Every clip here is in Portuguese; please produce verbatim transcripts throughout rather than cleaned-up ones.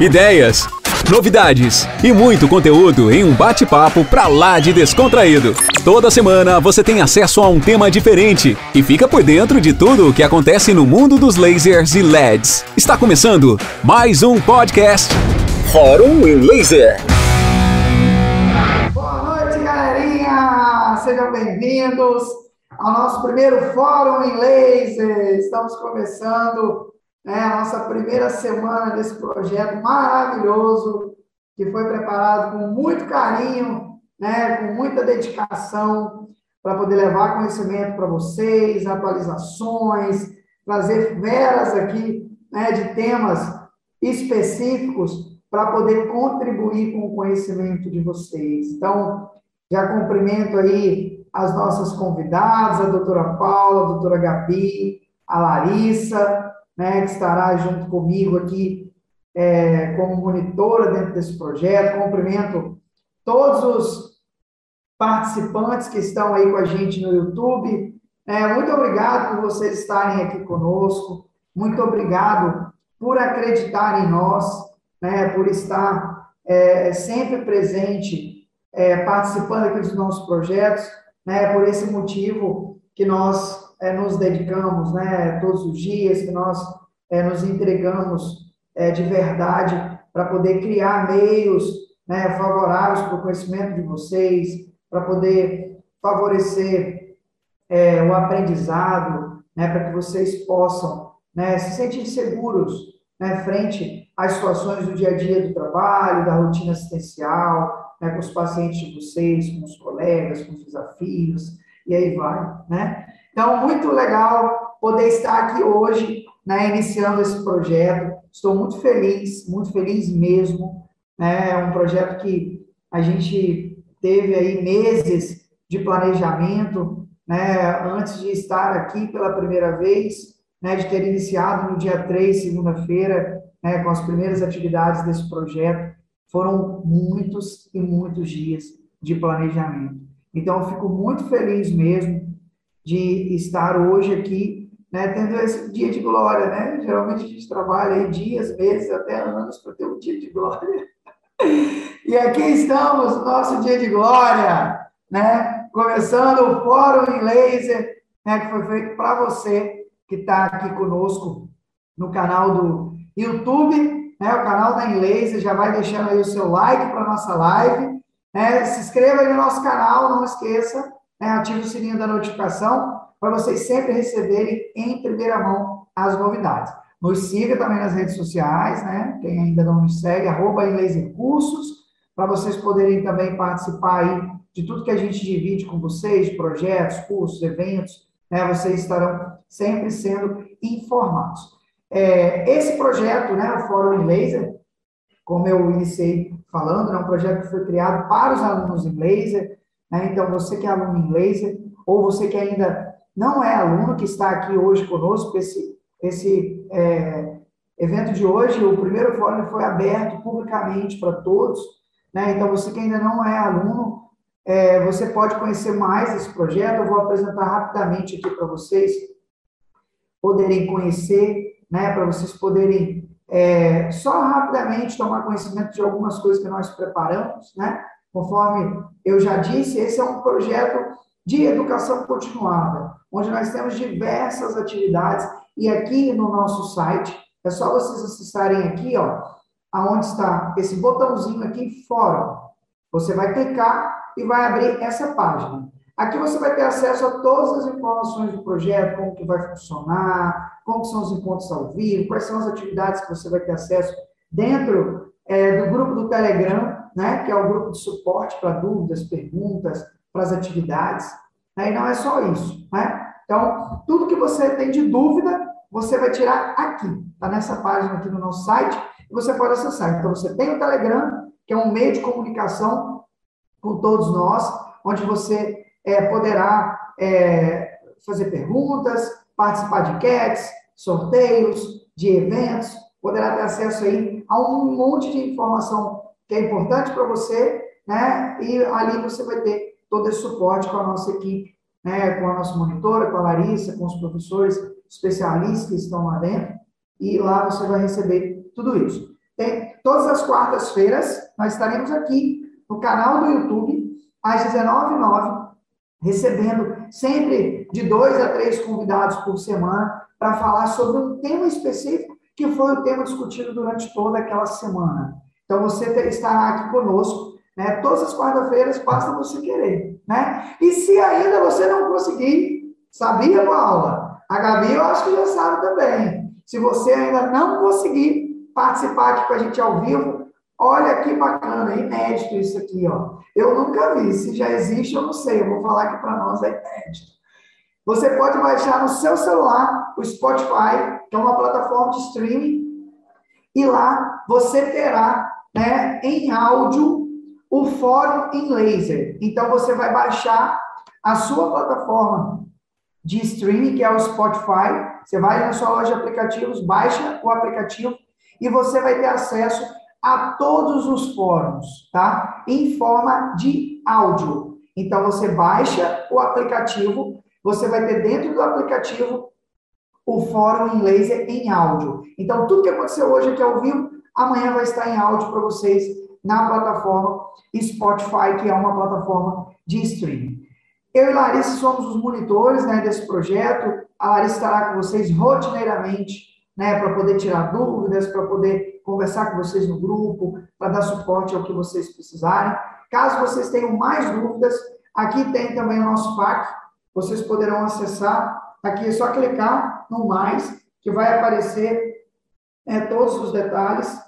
ideias, novidades e muito conteúdo em um bate-papo pra lá de descontraído. Toda semana você tem acesso a um tema diferente e fica por dentro de tudo o que acontece no mundo dos lasers e L E Ds. Está começando mais um podcast Fórum InLaser. Boa noite, galerinha! Sejam bem-vindos ao nosso primeiro Fórum InLaser. Estamos começando, né, a nossa primeira semana desse projeto maravilhoso que foi preparado com muito carinho, né, com muita dedicação, para poder levar conhecimento para vocês, atualizações, trazer veras aqui, né, de temas específicos para poder contribuir com o conhecimento de vocês. Então, já cumprimento aí as nossas convidadas, a doutora Paula, a doutora Gabi, a Larissa, né, que estará junto comigo aqui é, como monitora dentro desse projeto. Cumprimento todos os participantes que estão aí com a gente no YouTube, é, muito obrigado por vocês estarem aqui conosco, muito obrigado por acreditar em nós, né, por estar é, sempre presente, é, participando aqui dos nossos projetos, né, por esse motivo que nós é, nos dedicamos, né, todos os dias, que nós é, nos entregamos é, de verdade para poder criar meios, né, favoráveis para o conhecimento de vocês, para poder favorecer é, o aprendizado, né, para que vocês possam, né, se sentir seguros, né, frente às situações do dia a dia do trabalho, da rotina assistencial, né, com os pacientes de vocês, com os colegas, com os desafios, e aí vai, né? Então, muito legal poder estar aqui hoje, né, iniciando esse projeto. Estou muito feliz, muito feliz mesmo, né? É um projeto que a gente teve aí meses de planejamento, né, antes de estar aqui pela primeira vez, né, de ter iniciado no dia três, segunda-feira, né, com as primeiras atividades desse projeto. Foram muitos e muitos dias de planejamento. Então, eu fico muito feliz mesmo de estar hoje aqui, né, tendo esse dia de glória, né? Geralmente a gente trabalha aí dias, meses, até anos para ter um dia de glória. E aqui estamos, nosso dia de glória, né? Começando o Fórum InLaser, né, que foi feito para você que está aqui conosco no canal do YouTube, né? O canal da InLaser, já vai deixando aí o seu like para a nossa live, né? Se inscreva aí no nosso canal, não esqueça, né? Ative o sininho da notificação para vocês sempre receberem em primeira mão as novidades. Nos siga também nas redes sociais, né? Quem ainda não nos segue, arroba InLaser Cursos, para vocês poderem também participar aí de tudo que a gente divide com vocês, projetos, cursos, eventos, né? Vocês estarão sempre sendo informados. É, esse projeto, né, o Fórum InLaser, como eu iniciei falando, é um projeto que foi criado para os alunos InLaser, né? Então, você que é aluno InLaser, ou você que ainda não é aluno, que está aqui hoje conosco, esse Esse é, evento de hoje, o primeiro fórum foi aberto publicamente para todos, né? Então, você que ainda não é aluno, é, você pode conhecer mais esse projeto. Eu vou apresentar rapidamente aqui para vocês poderem conhecer, né? Para vocês poderem é, só rapidamente tomar conhecimento de algumas coisas que nós preparamos, né? Conforme eu já disse, esse é um projeto de educação continuada, onde nós temos diversas atividades. E aqui no nosso site, é só vocês acessarem aqui, ó, aonde está esse botãozinho aqui, Fórum. Você vai clicar e vai abrir essa página. Aqui você vai ter acesso a todas as informações do projeto, como que vai funcionar, como são os encontros ao vivo, quais são as atividades que você vai ter acesso dentro é, do grupo do Telegram, né, que é o grupo de suporte para dúvidas, perguntas, para as atividades. Né, e não é só isso, né? Então, tudo que você tem de dúvida, você vai tirar aqui, tá nessa página aqui no nosso site, e você pode acessar. Então, você tem o Telegram, que é um meio de comunicação com todos nós, onde você é, poderá é, fazer perguntas, participar de enquetes, sorteios, de eventos, poderá ter acesso aí a um monte de informação que é importante para você, né? E ali você vai ter todo esse suporte com a nossa equipe, né, com a nossa monitora, com a Larissa, com os professores especialistas que estão lá dentro, e lá você vai receber tudo isso. Tem todas as quartas-feiras, nós estaremos aqui no canal do YouTube, às dezenove horas e nove, recebendo sempre de dois a três convidados por semana para falar sobre um tema específico que foi o tema discutido durante toda aquela semana. Então, você estará aqui conosco, né, todas as quartas-feiras, basta você querer, né? E se ainda você não conseguir, sabia, Paula? A Gabi, eu acho que já sabe também. Se você ainda não conseguir participar aqui com a gente ao vivo, olha que bacana, é inédito isso aqui, ó. Eu nunca vi, se já existe, eu não sei, eu vou falar que para nós é inédito. Você pode baixar no seu celular o Spotify, que é uma plataforma de streaming, e lá você terá, né, em áudio o Fórum InLaser. Então, você vai baixar a sua plataforma de streaming, que é o Spotify, você vai na sua loja de aplicativos, baixa o aplicativo e você vai ter acesso a todos os fóruns, tá? Em forma de áudio. Então, você baixa o aplicativo, você vai ter dentro do aplicativo o Fórum InLaser em áudio. Então, tudo que aconteceu hoje aqui ao vivo, amanhã vai estar em áudio para vocês na plataforma Spotify, que é uma plataforma de streaming. Eu e Larissa somos os monitores, né, desse projeto. A Larissa estará com vocês rotineiramente, né, para poder tirar dúvidas, para poder conversar com vocês no grupo, para dar suporte ao que vocês precisarem. Caso vocês tenham mais dúvidas, aqui tem também o nosso F A Q, vocês poderão acessar. Aqui é só clicar no mais, que vai aparecer, né, todos os detalhes,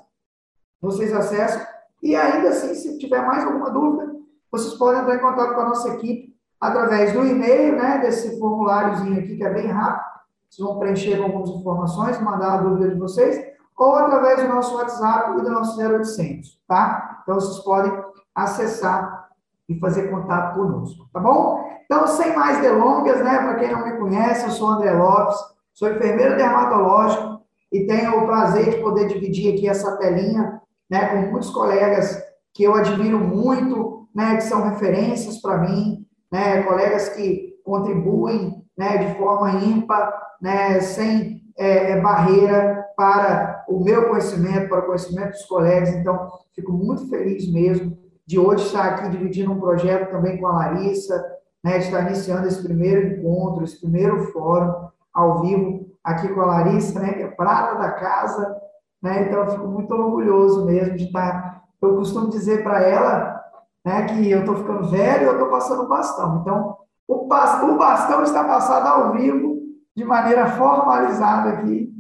vocês acessam. E ainda assim, se tiver mais alguma dúvida, vocês podem entrar em contato com a nossa equipe através do e-mail, né, desse formuláriozinho aqui, que é bem rápido, vocês vão preencher algumas informações, mandar a dúvida de vocês, ou através do nosso WhatsApp e do nosso zero oitocentos, tá? Então, vocês podem acessar e fazer contato conosco, tá bom? Então, sem mais delongas, né, para quem não me conhece, eu sou André Lopes, sou enfermeiro dermatológico e tenho o prazer de poder dividir aqui essa telinha, né, com muitos colegas que eu admiro muito, né, que são referências para mim, né, colegas que contribuem, né, de forma ímpar, né, sem é, barreira para o meu conhecimento, para o conhecimento dos colegas. Então, fico muito feliz mesmo de hoje estar aqui dividindo um projeto também com a Larissa, né, de estar iniciando esse primeiro encontro, esse primeiro fórum ao vivo aqui com a Larissa, né, que é prata da casa, né, então eu fico muito orgulhoso mesmo de estar, eu costumo dizer para ela, né, que eu estou ficando velho e eu estou passando o bastão, então o bastão, o bastão está passado ao vivo de maneira formalizada aqui,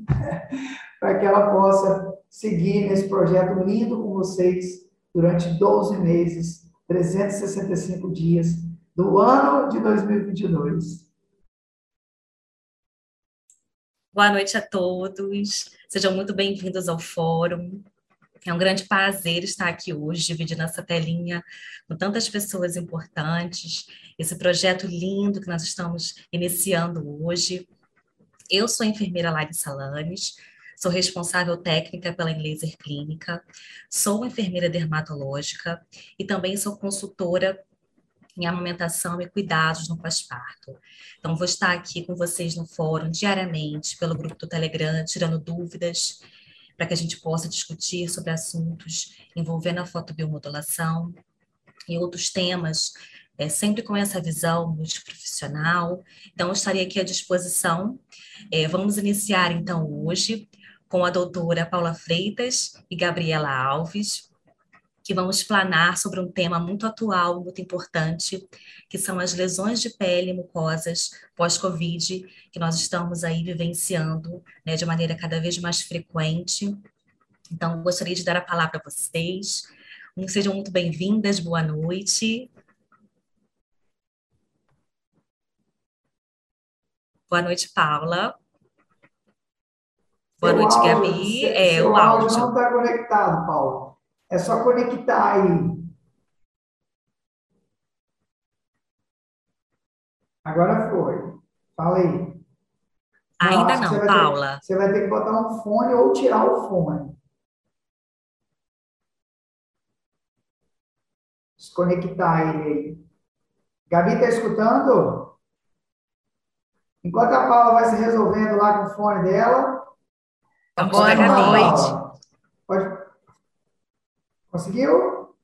para que ela possa seguir nesse projeto lindo com vocês, durante doze meses, trezentos e sessenta e cinco dias do ano de dois mil e vinte e dois. Boa noite a todos, sejam muito bem-vindos ao Fórum. É um grande prazer estar aqui hoje, dividindo essa telinha com tantas pessoas importantes, esse projeto lindo que nós estamos iniciando hoje. Eu sou a enfermeira Larissa Lannes, sou responsável técnica pela InLaser Clínica, sou enfermeira dermatológica e também sou consultora em amamentação e cuidados no pós-parto. Então, vou estar aqui com vocês no fórum diariamente, pelo grupo do Telegram, tirando dúvidas, para que a gente possa discutir sobre assuntos envolvendo a fotobiomodulação e outros temas, é, sempre com essa visão multiprofissional. Então, eu estarei aqui à disposição. É, vamos iniciar, então, hoje, com a doutora Paula Freitas e Gabriela Alves, que vão explanar sobre um tema muito atual, muito importante, que são as lesões de pele e mucosas pós-Covid, que nós estamos aí vivenciando, né, de maneira cada vez mais frequente. Então, gostaria de dar a palavra a vocês. Sejam muito bem-vindas, boa noite. Boa noite, Paula. Boa noite, Gabi. É, o áudio não está conectado, Paulo. É só conectar aí. Agora foi. Fala aí. Ainda não, Paula. Você vai ter que botar um fone ou tirar o fone. Desconectar ele aí. Gabi, tá escutando? Enquanto a Paula vai se resolvendo lá com o fone dela. Boa noite. Pode, Conseguiu?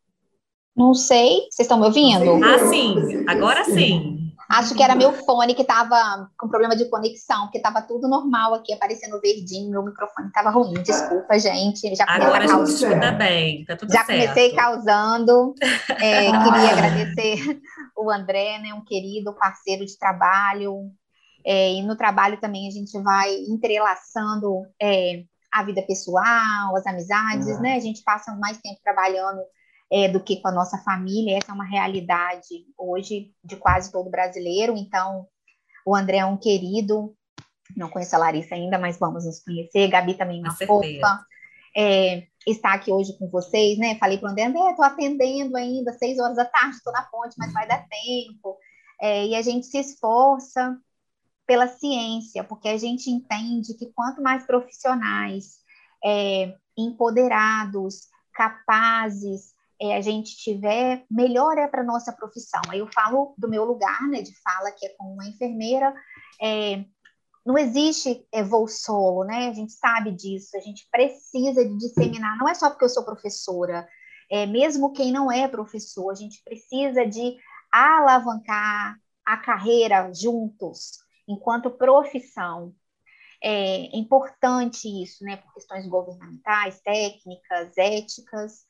Não sei. Vocês estão me ouvindo? Conseguiu. Ah, sim. Agora sim. Acho que era meu fone que estava com problema de conexão, porque estava tudo normal aqui, aparecendo verdinho, meu microfone estava ruim. Desculpa, gente. Já Agora a gente escuta bem, tá tudo já certo. Já comecei causando. É, queria agradecer o André, né, um querido parceiro de trabalho. É, e no trabalho também a gente vai entrelaçando é, a vida pessoal, as amizades, uhum. né? A gente passa mais tempo trabalhando é, do que com a nossa família. Essa é uma realidade hoje de quase todo brasileiro. Então, o André é um querido. Não conheço a Larissa ainda, mas vamos nos conhecer. Gabi também é uma fofa. É, está aqui hoje com vocês, né? Falei para o André, André, estou atendendo ainda, seis horas da tarde, estou na ponte, mas vai dar tempo. É, e a gente se esforça pela ciência, porque a gente entende que quanto mais profissionais, é, empoderados, capazes, é, a gente tiver, melhor é para a nossa profissão. Aí eu falo do meu lugar, né, de fala, que é como uma enfermeira, é, não existe é, voo solo, né? A gente sabe disso, a gente precisa de disseminar, não é só porque eu sou professora, é, mesmo quem não é professor, a gente precisa de alavancar a carreira juntos, enquanto profissão. É importante isso, né, por questões governamentais, técnicas, éticas,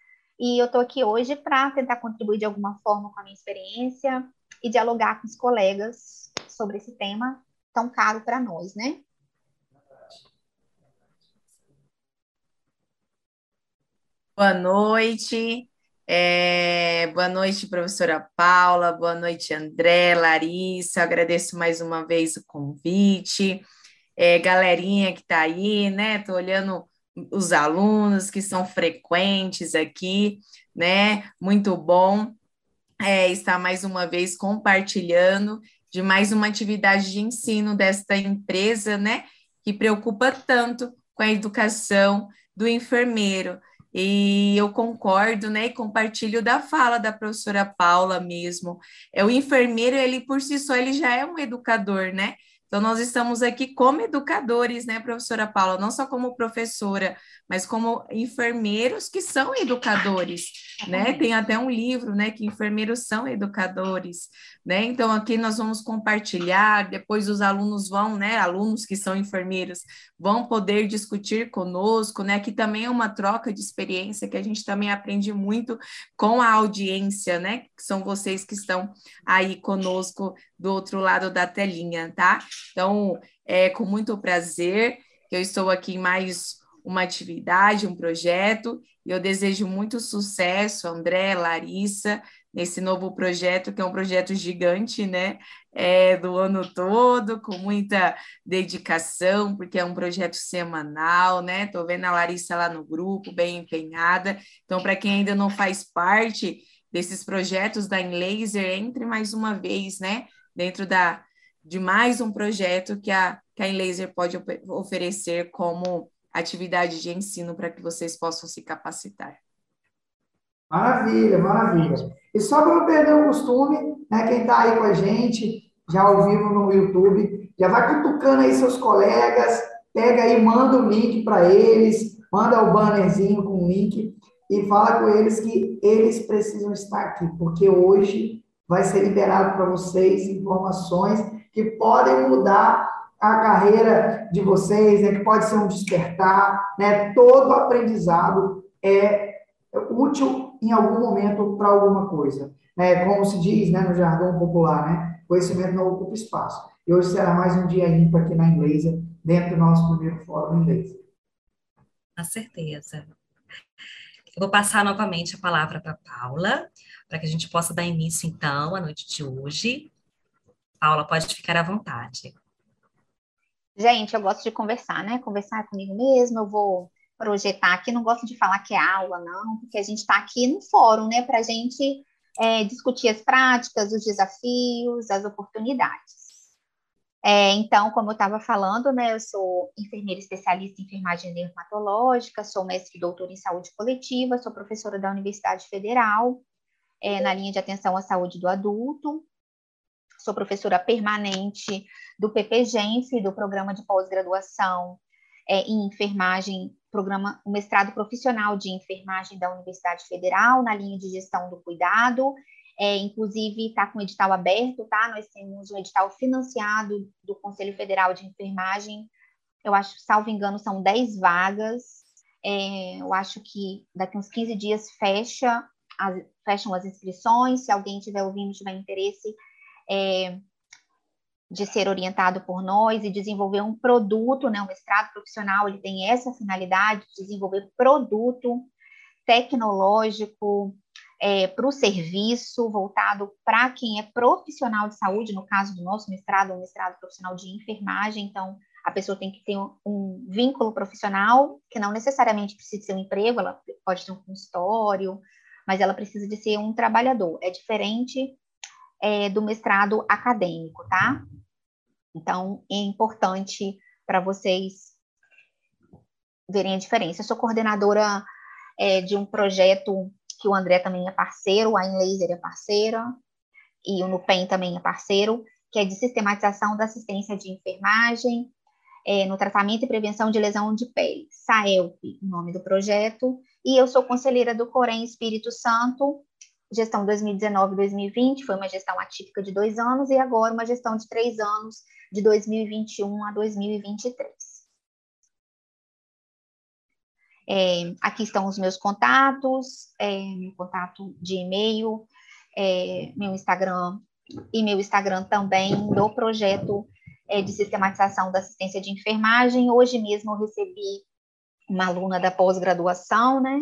e eu estou aqui hoje para tentar contribuir de alguma forma com a minha experiência e dialogar com os colegas sobre esse tema tão caro para nós, né? Boa noite. É, boa noite, professora Paula, boa noite, André, Larissa, agradeço mais uma vez o convite, é, galerinha que está aí, né, tô olhando os alunos que são frequentes aqui, né, muito bom é, estar mais uma vez compartilhando de mais uma atividade de ensino desta empresa, né, que preocupa tanto com a educação do enfermeiro. E eu concordo, né, e compartilho da fala da professora Paula mesmo. É, o enfermeiro, ele por si só, ele já é um educador, né? Então, nós estamos aqui como educadores, né, professora Paula? Não só como professora, mas como enfermeiros que são educadores, né? Tem até um livro, né, que enfermeiros são educadores, né? Então, aqui nós vamos compartilhar, depois os alunos vão, né, alunos que são enfermeiros, vão poder discutir conosco, né? Que também é uma troca de experiência que a gente também aprende muito com a audiência, né? Que são vocês que estão aí conosco do outro lado da telinha, tá? Então, é com muito prazer que eu estou aqui em mais uma atividade, um projeto, e eu desejo muito sucesso, André, Larissa, nesse novo projeto, que é um projeto gigante, né, é, do ano todo, com muita dedicação, porque é um projeto semanal, né, estou vendo a Larissa lá no grupo, bem empenhada, então, para quem ainda não faz parte desses projetos da InLaser, entre mais uma vez, né, dentro da de mais um projeto que a, que a InLaser pode oferecer como atividade de ensino para que vocês possam se capacitar. Maravilha, maravilha. E só para não perder o costume, né, quem está aí com a gente, já ao vivo no YouTube, já vai cutucando aí seus colegas, pega aí, manda um link para eles, manda o bannerzinho com o link e fala com eles que eles precisam estar aqui, porque hoje vai ser liberado para vocês informações que podem mudar a carreira de vocês, né, que pode ser um despertar, né? Todo aprendizado é útil em algum momento para alguma coisa, né? Como se diz, né, no jargão popular, né? Conhecimento não ocupa espaço. E hoje será mais um dia ímpar aqui na InLaser, dentro do nosso primeiro Fórum InLaser. Com certeza. Eu vou passar novamente a palavra para a Paula, para que a gente possa dar início, então, à noite de hoje. Paula, pode ficar à vontade. Gente, eu gosto de conversar, né? Conversar comigo mesma, eu vou projetar aqui, não gosto de falar que é aula, não, porque a gente está aqui no fórum, né? Para a gente é, discutir as práticas, os desafios, as oportunidades. É, então, como eu estava falando, né? Eu sou enfermeira especialista em enfermagem dermatológica, sou mestre e doutora em saúde coletiva, sou professora da Universidade Federal, é, na linha de atenção à saúde do adulto. Sou professora permanente do P P G E N S E, do Programa de Pós-Graduação é, em Enfermagem programa, o mestrado profissional de enfermagem da Universidade Federal, na linha de gestão do cuidado. É, inclusive, está com o edital aberto, tá? Nós temos um edital financiado do Conselho Federal de Enfermagem. Eu acho, salvo engano, são dez vagas. É, eu acho que daqui uns quinze dias fecha as, fecham as inscrições. Se alguém estiver ouvindo, tiver interesse é, de ser orientado por nós e desenvolver um produto, né? O mestrado profissional, ele tem essa finalidade de desenvolver produto tecnológico, É, para o serviço, voltado para quem é profissional de saúde, no caso do nosso mestrado, um mestrado profissional de enfermagem. Então, a pessoa tem que ter um, um vínculo profissional, que não necessariamente precisa ser um emprego, ela pode ter um consultório, mas ela precisa de ser um trabalhador. É diferente é, do mestrado acadêmico, tá? Então, é importante para vocês verem a diferença. Eu sou coordenadora é, de um projeto que o André também é parceiro, a InLaser é parceira, e o Nupen também é parceiro, que é de sistematização da assistência de enfermagem é, no tratamento e prevenção de lesão de pele, SAELP, o nome do projeto, e eu sou conselheira do COREN Espírito Santo, gestão dois mil e dezenove a dois mil e vinte, foi uma gestão atípica de dois anos, e agora uma gestão de três anos, de dois mil e vinte e um a dois mil e vinte e três. É, aqui estão os meus contatos, é, meu contato de e-mail, é, meu Instagram e meu Instagram também do projeto é, de sistematização da assistência de enfermagem. Hoje mesmo eu recebi uma aluna da pós-graduação, né,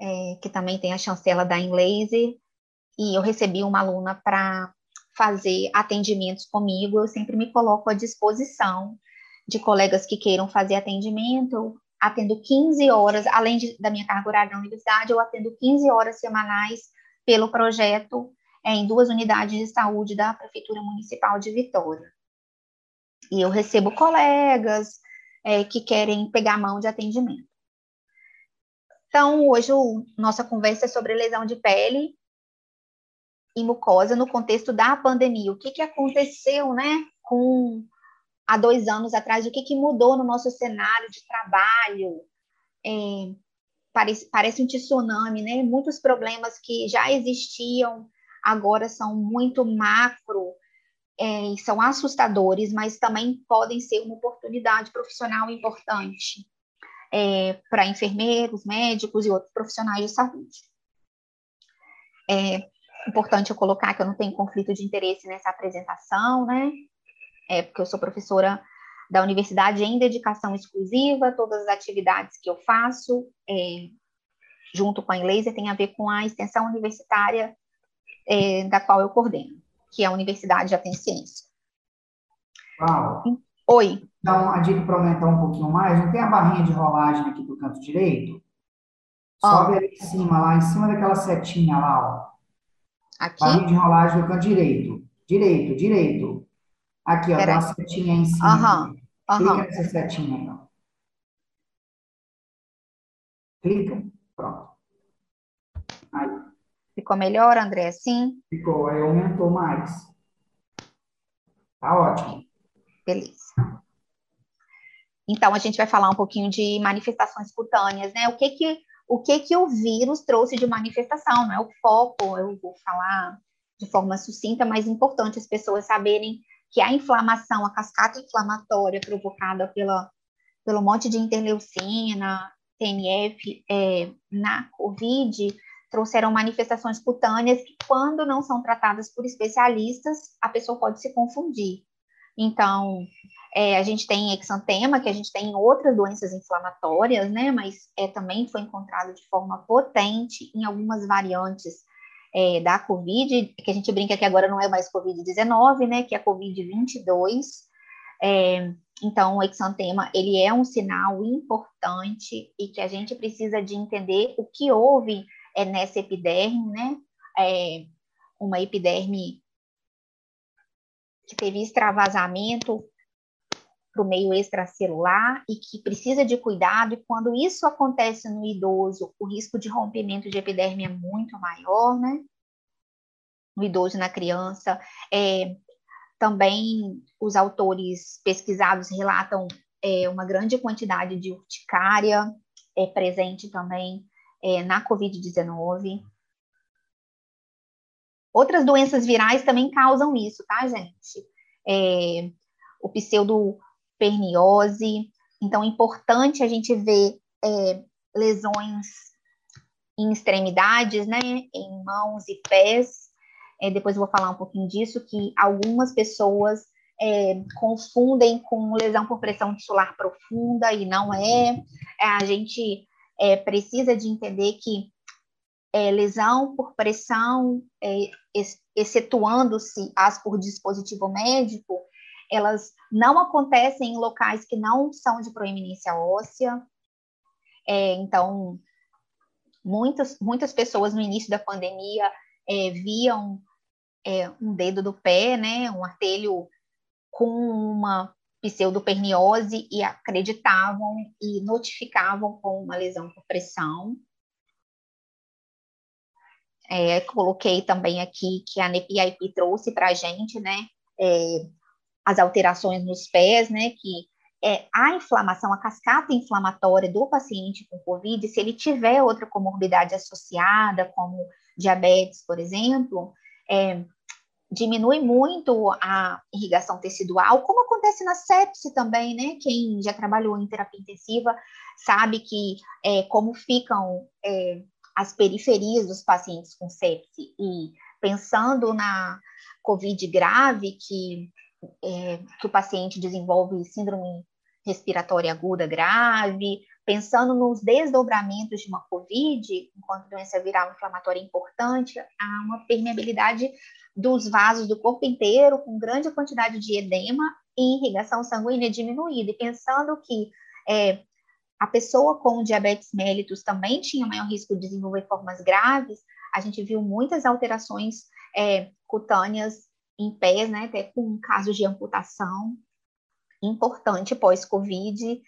é, que também tem a chancela da InLaser, e eu recebi uma aluna para fazer atendimentos comigo. Eu sempre me coloco à disposição de colegas que queiram fazer atendimento. Atendo quinze horas, além de, da minha carga horária na universidade, eu atendo quinze horas semanais pelo projeto é, em duas unidades de saúde da Prefeitura Municipal de Vitória. E eu recebo colegas é, que querem pegar a mão de atendimento. Então, hoje, o, nossa conversa é sobre lesão de pele e mucosa no contexto da pandemia. O que, que aconteceu, né, com... há dois anos atrás, o que, que mudou no nosso cenário de trabalho? É, parece, parece um tsunami, né? Muitos problemas que já existiam agora são muito macro é, e são assustadores, mas também podem ser uma oportunidade profissional importante é, para enfermeiros, médicos e outros profissionais de saúde. É importante eu colocar que eu não tenho conflito de interesse nessa apresentação, né? É, porque eu sou professora da universidade em dedicação exclusiva, todas as atividades que eu faço, é, junto com a InLaser, tem a ver com a extensão universitária é, da qual eu coordeno, que é a Universidade já tem ciência. Uau. Oi. Então, a dica para aumentar um pouquinho mais, não tem a barrinha de rolagem aqui do canto direito? Sobe ah. ali em cima, lá em cima daquela setinha lá, ó. Aqui? Barrinha de rolagem do canto direito. Direito, direito. Aqui, ó, dá uma setinha aí em cima. Aham, aham. Clica nessa setinha aí, ó. Clica, pronto. Aí. Ficou melhor, André? Sim? Ficou, aí aumentou mais. Tá ótimo. Beleza. Então, a gente vai falar um pouquinho de manifestações cutâneas, né? O que que, o que que o vírus trouxe de manifestação, não é o foco, eu vou falar de forma sucinta, mas importante as pessoas saberem que a inflamação, a cascata inflamatória provocada pela, pelo monte de interleucina, T N F, é, na COVID, trouxeram manifestações cutâneas que, quando não são tratadas por especialistas, a pessoa pode se confundir. Então, é, a gente tem exantema, que a gente tem outras doenças inflamatórias, né? Mas é, também foi encontrado de forma potente em algumas variantes É, da COVID, que a gente brinca que agora não é mais covid dezenove, né, que é covid vinte e dois, é, então o exantema, ele é um sinal importante e que a gente precisa de entender o que houve é, nessa epiderme, né, é, uma epiderme que teve extravasamento para o meio extracelular e que precisa de cuidado, e quando isso acontece no idoso, o risco de rompimento de epiderme é muito maior, né? No idoso, na criança. É, também os autores pesquisados relatam é, uma grande quantidade de urticária é, presente também é, na covid dezenove. Outras doenças virais também causam isso, tá, gente? É, o pseudoperneiose. Então, é importante a gente ver é, lesões em extremidades, né, em mãos e pés. É, depois eu vou falar um pouquinho disso, que algumas pessoas é, confundem com lesão por pressão tisular profunda, e não é. É a gente é, precisa de entender que é, lesão por pressão, é, excetuando-se as por dispositivo médico, elas não acontecem em locais que não são de proeminência óssea. É, então, muitas, muitas pessoas no início da pandemia é, viam é, um dedo do pé, né, um artelho com uma pseudoperneiose e acreditavam e notificavam com uma lesão por pressão. É, coloquei também aqui que a N P I A P trouxe para a gente, né, é, as alterações nos pés, né, que é a inflamação, a cascata inflamatória do paciente com Covid, se ele tiver outra comorbidade associada, como diabetes, por exemplo, é, diminui muito a irrigação tecidual, como acontece na sepse também, né? Quem já trabalhou em terapia intensiva sabe que é, como ficam é, as periferias dos pacientes com sepse. E pensando na Covid grave, que, é, que o paciente desenvolve síndrome respiratória aguda grave, pensando nos desdobramentos de uma Covid, enquanto doença viral inflamatória importante, há uma permeabilidade dos vasos do corpo inteiro, com grande quantidade de edema e irrigação sanguínea diminuída. E pensando que é, a pessoa com diabetes mellitus também tinha maior risco de desenvolver formas graves, a gente viu muitas alterações é, cutâneas em pés, né, até com casos de amputação importante pós-Covid,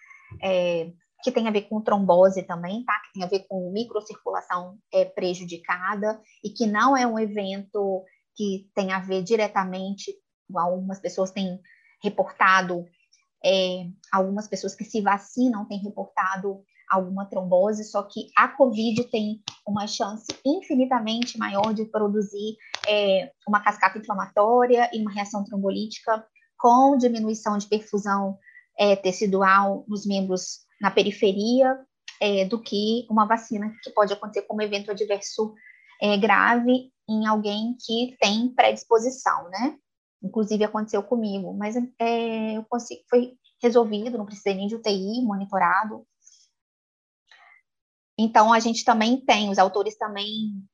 é, que tem a ver com trombose também, tá? Que tem a ver com microcirculação é, prejudicada, e que não é um evento que tem a ver diretamente, algumas pessoas têm reportado, é, algumas pessoas que se vacinam têm reportado alguma trombose, só que a Covid tem uma chance infinitamente maior de produzir é, uma cascata inflamatória e uma reação trombolítica com diminuição de perfusão é, tecidual nos membros na periferia é, do que uma vacina, que pode acontecer como evento adverso é, grave em alguém que tem predisposição, né? Inclusive aconteceu comigo, mas é, eu consegui, foi resolvido, não precisei nem de U T I, monitorado. Então, a gente também tem, os autores também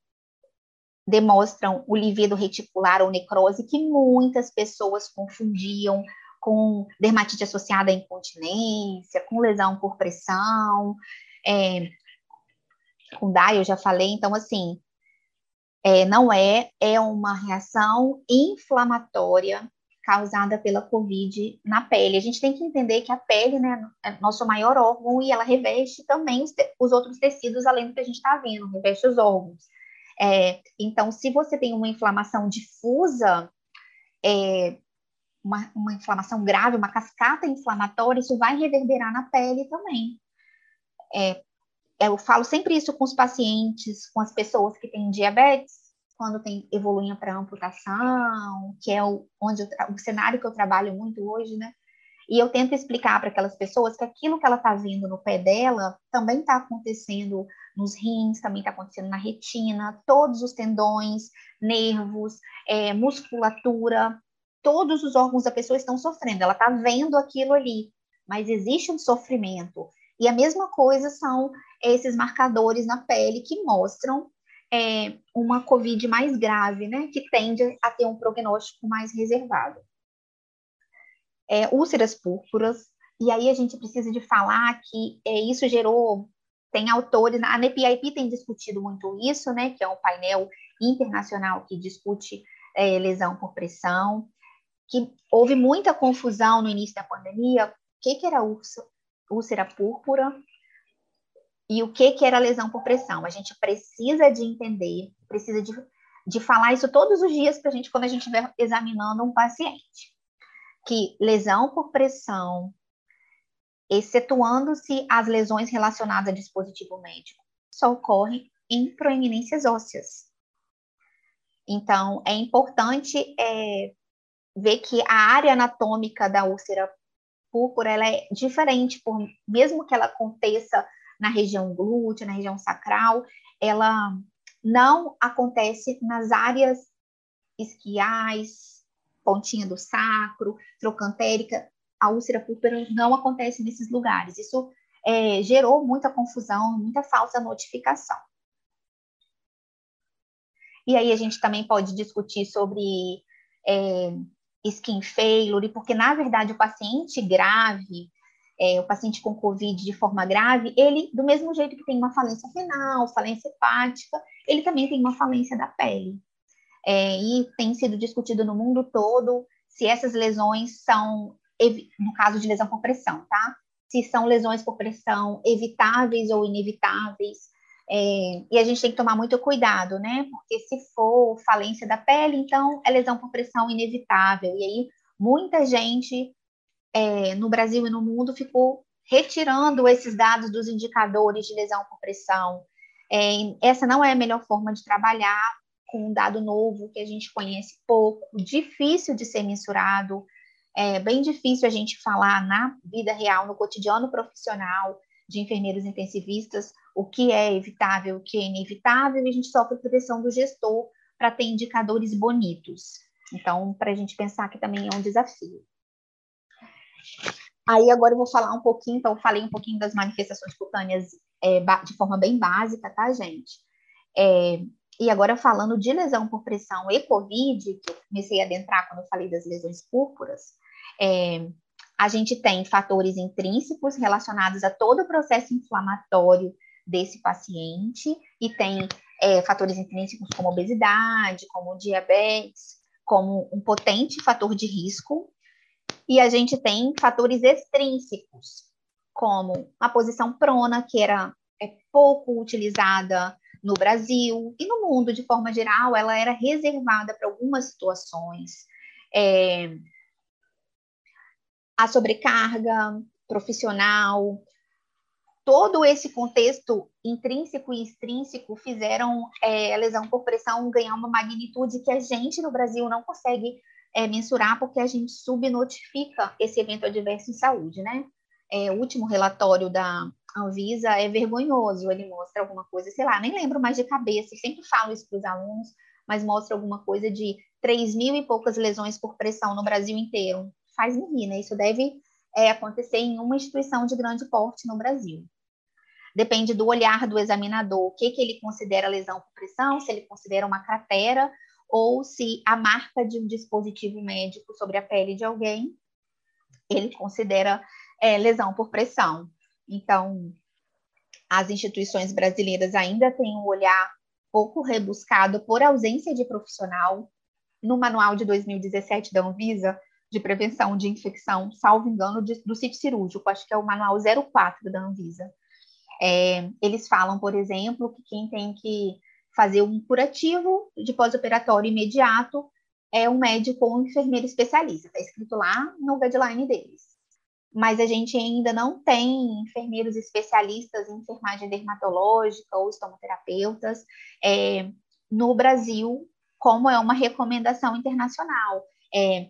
demonstram o livido reticular ou necrose, que muitas pessoas confundiam com dermatite associada à incontinência, com lesão por pressão, é, com D A I, eu já falei. Então, assim, é, não é, é uma reação inflamatória causada pela Covid na pele. A gente tem que entender que a pele, né, é nosso maior órgão, e ela reveste também os, te- os outros tecidos, além do que a gente está vendo, reveste os órgãos. É, então, se você tem uma inflamação difusa, é, uma, uma inflamação grave, uma cascata inflamatória, isso vai reverberar na pele também. É, eu falo sempre isso com os pacientes, com as pessoas que têm diabetes, quando tem, evoluem para amputação, que é o, onde eu, o cenário que eu trabalho muito hoje, né? E eu tento explicar para aquelas pessoas que aquilo que ela está vendo no pé dela também está acontecendo nos rins, também está acontecendo na retina, todos os tendões, nervos, é, musculatura, todos os órgãos da pessoa estão sofrendo, ela está vendo aquilo ali, mas existe um sofrimento. E a mesma coisa são esses marcadores na pele que mostram É uma Covid mais grave, né, que tende a ter um prognóstico mais reservado. É, úlceras púrpuras, e aí a gente precisa de falar que é, isso gerou, tem autores, a N P I A P tem discutido muito isso, né, que é um painel internacional que discute é, lesão por pressão, que houve muita confusão no início da pandemia, o que, que era úlcera, úlcera púrpura, e o que, que era lesão por pressão. A gente precisa de entender, precisa de, de falar isso todos os dias para a gente, quando a gente estiver examinando um paciente, que lesão por pressão excetuando-se as lesões relacionadas a dispositivo médico, só ocorrem em proeminências ósseas. Então, é importante é, ver que a área anatômica da úlcera púrpura ela é diferente, por, mesmo que ela aconteça na região glútea, na região sacral, ela não acontece nas áreas isquiais, pontinha do sacro, trocantérica. A úlcera púrpura não acontece nesses lugares. Isso é, gerou muita confusão, muita falsa notificação. E aí a gente também pode discutir sobre é, skin failure, porque, na verdade, o paciente grave, é, o paciente com COVID de forma grave, ele, do mesmo jeito que tem uma falência renal, falência hepática, ele também tem uma falência da pele. É, e tem sido discutido no mundo todo se essas lesões são, no caso de lesão por pressão, tá? Se são lesões por pressão evitáveis ou inevitáveis. É, e a gente tem que tomar muito cuidado, né? Porque se for falência da pele, então é lesão por pressão inevitável. E aí muita gente é, no Brasil e no mundo ficou retirando esses dados dos indicadores de lesão por pressão. É, essa não é a melhor forma de trabalhar com um dado novo que a gente conhece pouco, difícil de ser mensurado, é bem difícil a gente falar na vida real, no cotidiano profissional de enfermeiros intensivistas, o que é evitável, o que é inevitável, e a gente sofre proteção do gestor para ter indicadores bonitos. Então, para a gente pensar que também é um desafio. Aí agora eu vou falar um pouquinho, então eu falei um pouquinho das manifestações cutâneas é, de forma bem básica, tá, gente? É, e agora falando de lesão por pressão e COVID, que eu comecei a adentrar quando eu falei das lesões púrpuras, é... A gente tem fatores intrínsecos relacionados a todo o processo inflamatório desse paciente e tem é, fatores intrínsecos como obesidade, como diabetes, como um potente fator de risco. E a gente tem fatores extrínsecos, como a posição prona, que era é pouco utilizada no Brasil e no mundo de forma geral, ela era reservada para algumas situações. É... a sobrecarga profissional, todo esse contexto intrínseco e extrínseco fizeram é, a lesão por pressão ganhar uma magnitude que a gente no Brasil não consegue é, mensurar porque a gente subnotifica esse evento adverso em saúde, né? É, o último relatório da Anvisa é vergonhoso, ele mostra alguma coisa, sei lá, nem lembro mais de cabeça, sempre falo isso para os alunos, mas mostra alguma coisa de três mil e poucas lesões por pressão no Brasil inteiro. Faz-me rir, né? Isso deve é, acontecer em uma instituição de grande porte no Brasil. Depende do olhar do examinador, o que, que ele considera lesão por pressão, se ele considera uma cratera ou se a marca de um dispositivo médico sobre a pele de alguém, ele considera é, lesão por pressão. Então, as instituições brasileiras ainda têm um olhar pouco rebuscado por ausência de profissional. No manual de dois mil e dezessete da Anvisa, de prevenção de infecção, salvo engano, de, do sítio cirúrgico, acho que é o manual zero quatro da Anvisa. É, eles falam, por exemplo, que quem tem que fazer um curativo de pós-operatório imediato é um médico ou um enfermeiro especialista, está escrito lá no guideline deles. Mas a gente ainda não tem enfermeiros especialistas em enfermagem dermatológica ou estomoterapeutas é, no Brasil, como é uma recomendação internacional. É,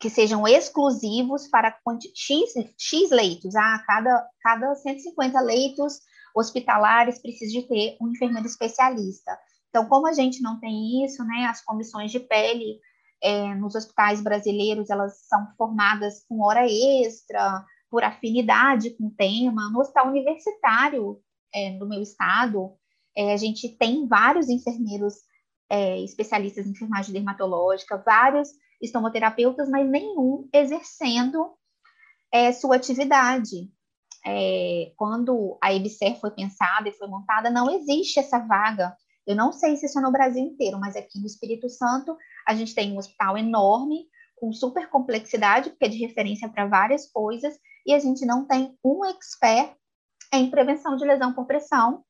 que sejam exclusivos para X, X leitos. Ah, cada, cada cento e cinquenta leitos hospitalares precisa de ter um enfermeiro especialista. Então, como a gente não tem isso, né, as comissões de pele é, nos hospitais brasileiros, elas são formadas com hora extra, por afinidade com o tema. No hospital universitário é, do meu estado, é, a gente tem vários enfermeiros é, especialistas em enfermagem dermatológica, vários estomoterapeutas, mas nenhum exercendo é, sua atividade. É, quando a EBSER foi pensada e foi montada, não existe essa vaga. Eu não sei se isso é no Brasil inteiro, mas aqui no Espírito Santo a gente tem um hospital enorme, com super complexidade, porque é de referência para várias coisas, e a gente não tem um expert em prevenção de lesão por pressão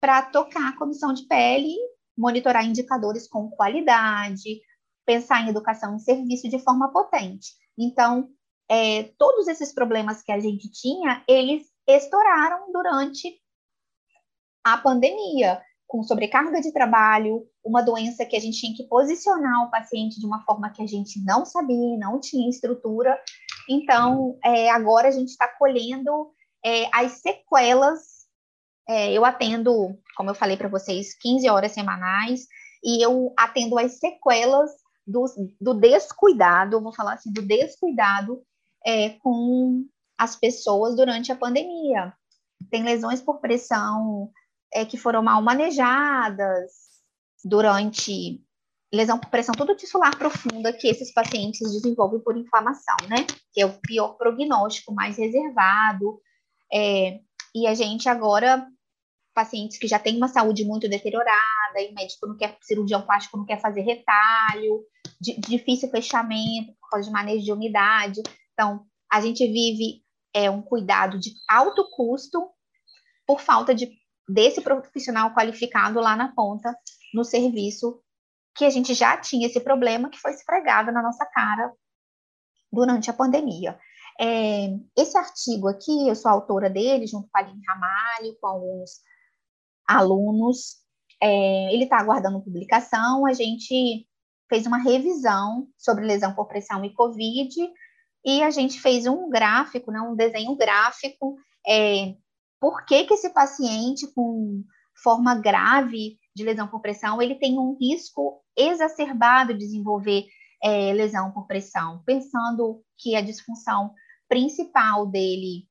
para tocar a comissão de pele, monitorar indicadores com qualidade, pensar em educação e serviço de forma potente. Então, é, todos esses problemas que a gente tinha, eles estouraram durante a pandemia, com sobrecarga de trabalho, uma doença que a gente tinha que posicionar o paciente de uma forma que a gente não sabia, não tinha estrutura. Então, é, agora a gente está colhendo é, as sequelas. É, eu atendo, como eu falei para vocês, quinze horas semanais, e eu atendo as sequelas do, do descuidado, vou falar assim, do descuidado é, com as pessoas durante a pandemia. Tem lesões por pressão é, que foram mal manejadas durante... Lesão por pressão tudo tissular profunda que esses pacientes desenvolvem por inflamação, né? Que é o pior prognóstico, mais reservado. É, e a gente agora, pacientes que já têm uma saúde muito deteriorada, e o médico não quer, cirurgião plástico não quer fazer retalho, de, difícil fechamento por causa de manejo de umidade. Então, a gente vive é, um cuidado de alto custo por falta de, desse profissional qualificado lá na ponta, no serviço, que a gente já tinha esse problema que foi esfregado na nossa cara durante a pandemia. É, esse artigo aqui, eu sou autora dele, junto com a Aline Ramalho, com alguns alunos, é, ele está aguardando publicação. A gente fez uma revisão sobre lesão por pressão e COVID, e a gente fez um gráfico, né, um desenho gráfico, é, por que que esse paciente com forma grave de lesão por pressão, ele tem um risco exacerbado de desenvolver é, lesão por pressão, pensando que a disfunção principal dele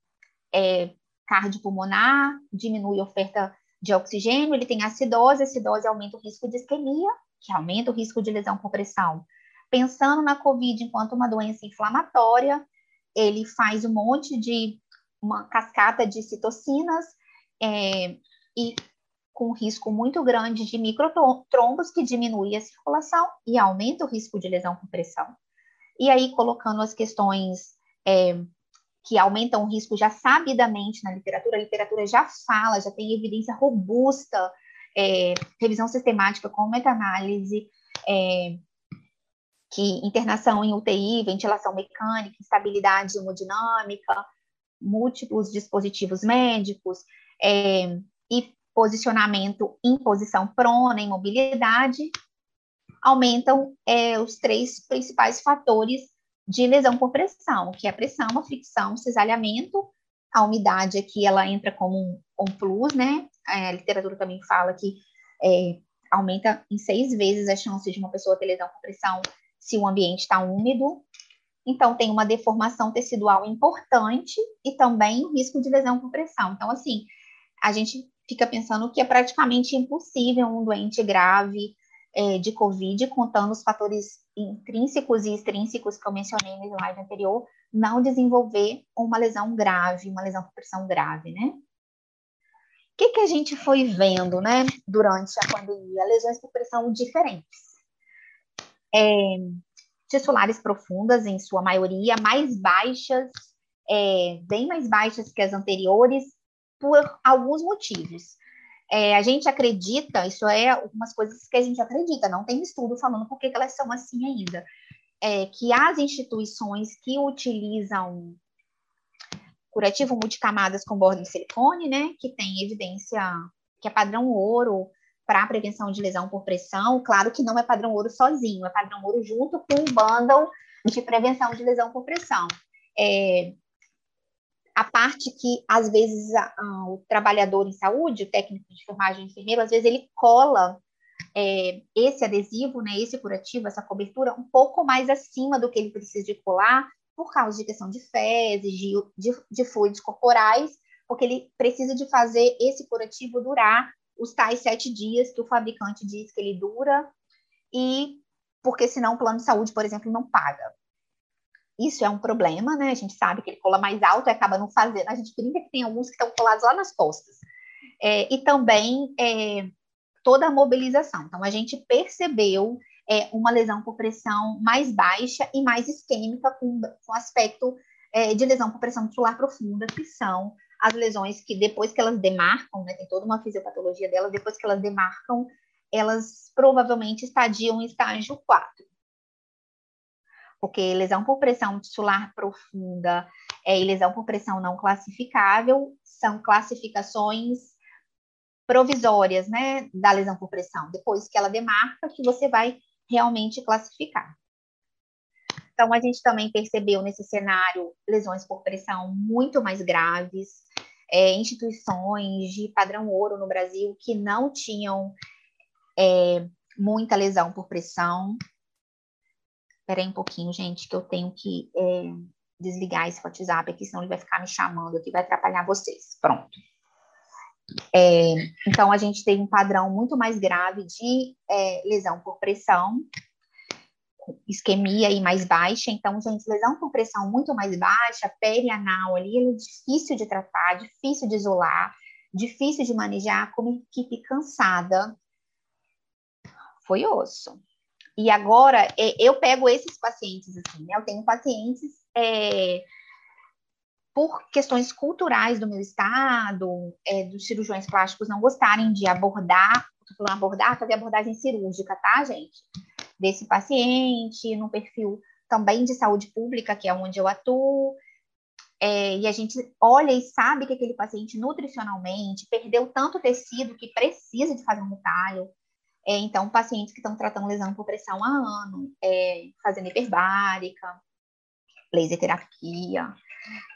é cardiopulmonar, diminui a oferta de oxigênio, ele tem acidose, acidose aumenta o risco de isquemia, que aumenta o risco de lesão por pressão. Pensando na COVID enquanto uma doença inflamatória, ele faz um monte de, uma cascata de citocinas, é, e com um risco muito grande de microtrombos, que diminui a circulação e aumenta o risco de lesão por pressão. E aí, colocando as questões é, que aumentam o risco já sabidamente na literatura, a literatura já fala, já tem evidência robusta, é, revisão sistemática com meta-análise, é, que internação em U T I, ventilação mecânica, instabilidade hemodinâmica, múltiplos dispositivos médicos, é, e posicionamento em posição prona, em mobilidade, aumentam é, os três principais fatores de lesão por pressão, que é a pressão, a fricção, o cisalhamento. A umidade aqui, ela entra como um, um plus, né? É, a literatura também fala que é, aumenta em seis vezes a chance de uma pessoa ter lesão por pressão se o ambiente está úmido. Então, tem uma deformação tecidual importante e também risco de lesão por pressão. Então, assim, a gente fica pensando que é praticamente impossível um doente grave é, de COVID, contando os fatores intrínsecos e extrínsecos que eu mencionei no slide anterior, não desenvolver uma lesão grave, uma lesão por pressão grave, né? O que que a gente foi vendo, né, durante a pandemia? Lesões por pressão diferentes. É, tissulares profundas, em sua maioria, mais baixas, é, bem mais baixas que as anteriores, por alguns motivos. É, a gente acredita, isso é algumas coisas que a gente acredita, não tem estudo falando por que elas são assim ainda, é, que as instituições que utilizam curativo multicamadas com borda de silicone, né, que tem evidência, que é padrão ouro para prevenção de lesão por pressão, claro que não é padrão ouro sozinho, é padrão ouro junto com um bundle de prevenção de lesão por pressão. É, a parte que, às vezes, a, a, o trabalhador em saúde, o técnico de enfermagem, o enfermeiro, às vezes ele cola é, esse adesivo, né, esse curativo, essa cobertura, um pouco mais acima do que ele precisa de colar, por causa de questão de fezes, de, de, de fluidos corporais, porque ele precisa de fazer esse curativo durar os tais sete dias que o fabricante diz que ele dura, e porque senão o plano de saúde, por exemplo, não paga. Isso é um problema, né? A gente sabe que ele cola mais alto e acaba não fazendo. A gente brinca que tem alguns que estão colados lá nas costas. É, e também é, toda a mobilização. Então, a gente percebeu é, uma lesão por pressão mais baixa e mais isquêmica com, com aspecto é, de lesão por pressão muscular profunda, que são as lesões que depois que elas demarcam, né? Tem toda uma fisiopatologia delas, depois que elas demarcam, elas provavelmente estadiam em estágio quatro. porque lesão por pressão tisular profunda é, e lesão por pressão não classificável são classificações provisórias, né, da lesão por pressão, depois que ela demarca que você vai realmente classificar. Então, a gente também percebeu nesse cenário lesões por pressão muito mais graves, é, instituições de padrão ouro no Brasil que não tinham é, muita lesão por pressão. Peraí um pouquinho, gente, que eu tenho que é, desligar esse WhatsApp aqui, senão ele vai ficar me chamando aqui, vai atrapalhar vocês. Pronto. É, então, a gente teve um padrão muito mais grave de é, lesão por pressão, isquemia aí mais baixa. Então, gente, lesão por pressão muito mais baixa, perianal ali, ele é difícil de tratar, difícil de isolar, difícil de manejar, com uma equipe cansada. Foi osso. E agora, eu pego esses pacientes, assim, né? Eu tenho pacientes é, por questões culturais do meu estado, é, dos cirurgiões plásticos não gostarem de abordar, tô falando abordar, fazer abordagem cirúrgica, tá, gente? Desse paciente, num perfil também de saúde pública, que é onde eu atuo, é, e a gente olha e sabe que aquele paciente nutricionalmente perdeu tanto tecido que precisa de fazer um retalho. É, então, pacientes que estão tratando lesão por pressão há ano, é, fazendo hiperbárica, laser terapia,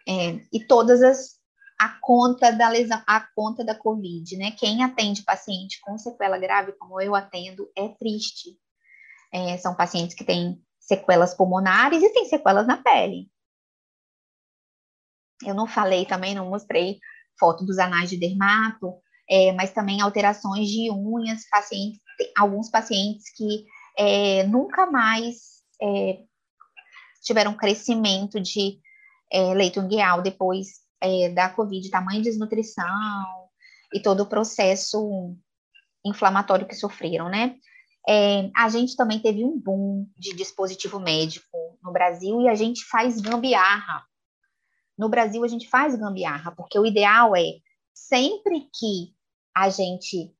é, e todas as, a conta da lesão, a conta da COVID, né? Quem atende paciente com sequela grave, como eu atendo, é triste. É, são pacientes que têm sequelas pulmonares e têm sequelas na pele. Eu não falei também, não mostrei foto dos anais de dermato, é, mas também alterações de unhas, pacientes, tem alguns pacientes que é, nunca mais é, tiveram crescimento de é, leito ungueal depois é, da COVID, tamanho de desnutrição e todo o processo inflamatório que sofreram, né? É, a gente também teve um boom de dispositivo médico no Brasil e a gente faz gambiarra. No Brasil a gente faz gambiarra, porque o ideal é sempre que a gente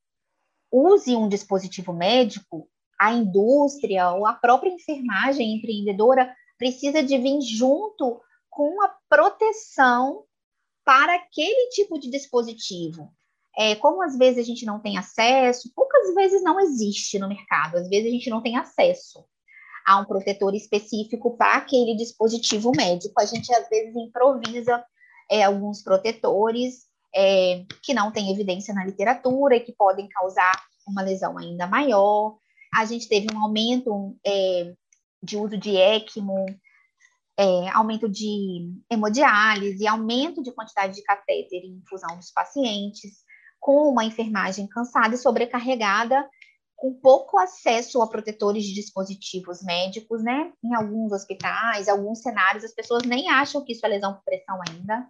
use um dispositivo médico, a indústria ou a própria enfermagem empreendedora precisa de vir junto com a proteção para aquele tipo de dispositivo. É, como às vezes a gente não tem acesso, poucas vezes não existe no mercado, às vezes a gente não tem acesso a um protetor específico para aquele dispositivo médico. A gente às vezes improvisa é, alguns protetores é, que não tem evidência na literatura e que podem causar uma lesão ainda maior. A gente teve um aumento é, de uso de ECMO, é, aumento de hemodiálise, aumento de quantidade de catéter e infusão dos pacientes, com uma enfermagem cansada e sobrecarregada, com pouco acesso a protetores de dispositivos médicos, né? Em alguns hospitais, alguns cenários, as pessoas nem acham que isso é lesão por pressão ainda.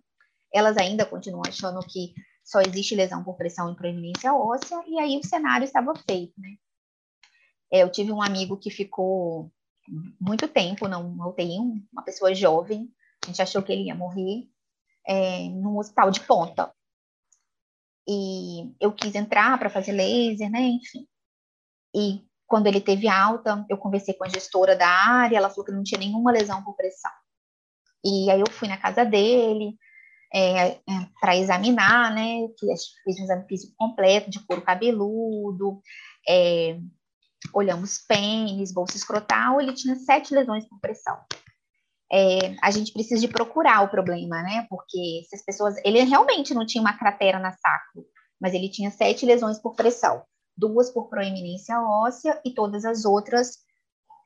Elas ainda continuam achando que só existe lesão por pressão em proeminência óssea, e aí o cenário estava feito, né? É, eu tive um amigo que ficou muito tempo na U T I, uma pessoa jovem, a gente achou que ele ia morrer, é, num hospital de ponta. E eu quis entrar para fazer laser, né, enfim. E quando ele teve alta, eu conversei com a gestora da área, ela falou que não tinha nenhuma lesão por pressão. E aí eu fui na casa dele é, é, para examinar, né, fiz um exame físico completo de couro cabeludo, é, olhamos pênis, bolsa escrotal, ele tinha sete lesões por pressão. É, a gente precisa de procurar o problema, né? Porque se as pessoas... Ele realmente não tinha uma cratera na sacro, mas ele tinha sete lesões por pressão. Duas por proeminência óssea e todas as outras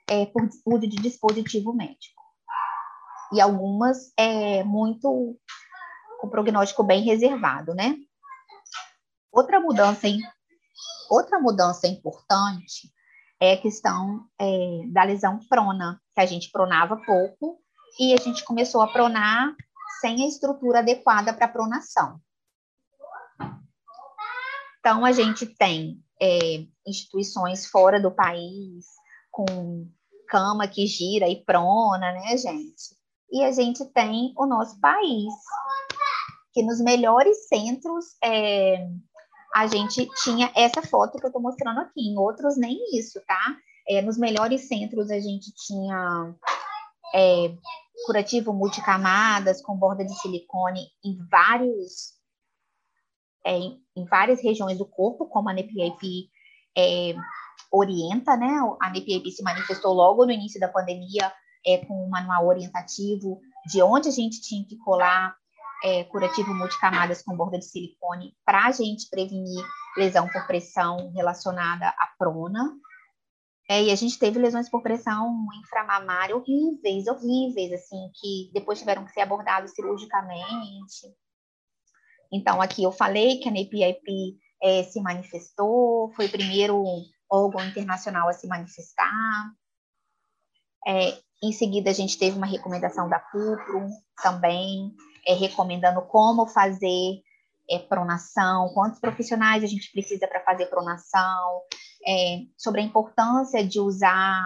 é, por uso de dispositivo médico. E algumas é, muito... com prognóstico bem reservado, né? Outra mudança, hein? Outra mudança importante é a questão é, da lesão prona, que a gente pronava pouco, e a gente começou a pronar sem a estrutura adequada para pronação. Então, a gente tem é, instituições fora do país, com cama que gira e prona, né, gente? E a gente tem o nosso país, que nos melhores centros é, a gente tinha essa foto que eu estou mostrando aqui, em outros nem isso, tá? É, nos melhores centros a gente tinha é, curativo multicamadas com borda de silicone em, vários, é, em várias regiões do corpo, como a N P I A P é, orienta, né? A N P I A P se manifestou logo no início da pandemia é, com um manual orientativo de onde a gente tinha que colar é, curativo multicamadas com borda de silicone para a gente prevenir lesão por pressão relacionada à prona. É, e a gente teve lesões por pressão inframamária horríveis, horríveis, assim, que depois tiveram que ser abordadas cirurgicamente. Então, aqui eu falei que a N P I A P é, se manifestou, foi o primeiro órgão internacional a se manifestar. É, em seguida, a gente teve uma recomendação da Pupro também, é, recomendando como fazer é, pronação, quantos profissionais a gente precisa para fazer pronação, É, sobre a importância de usar,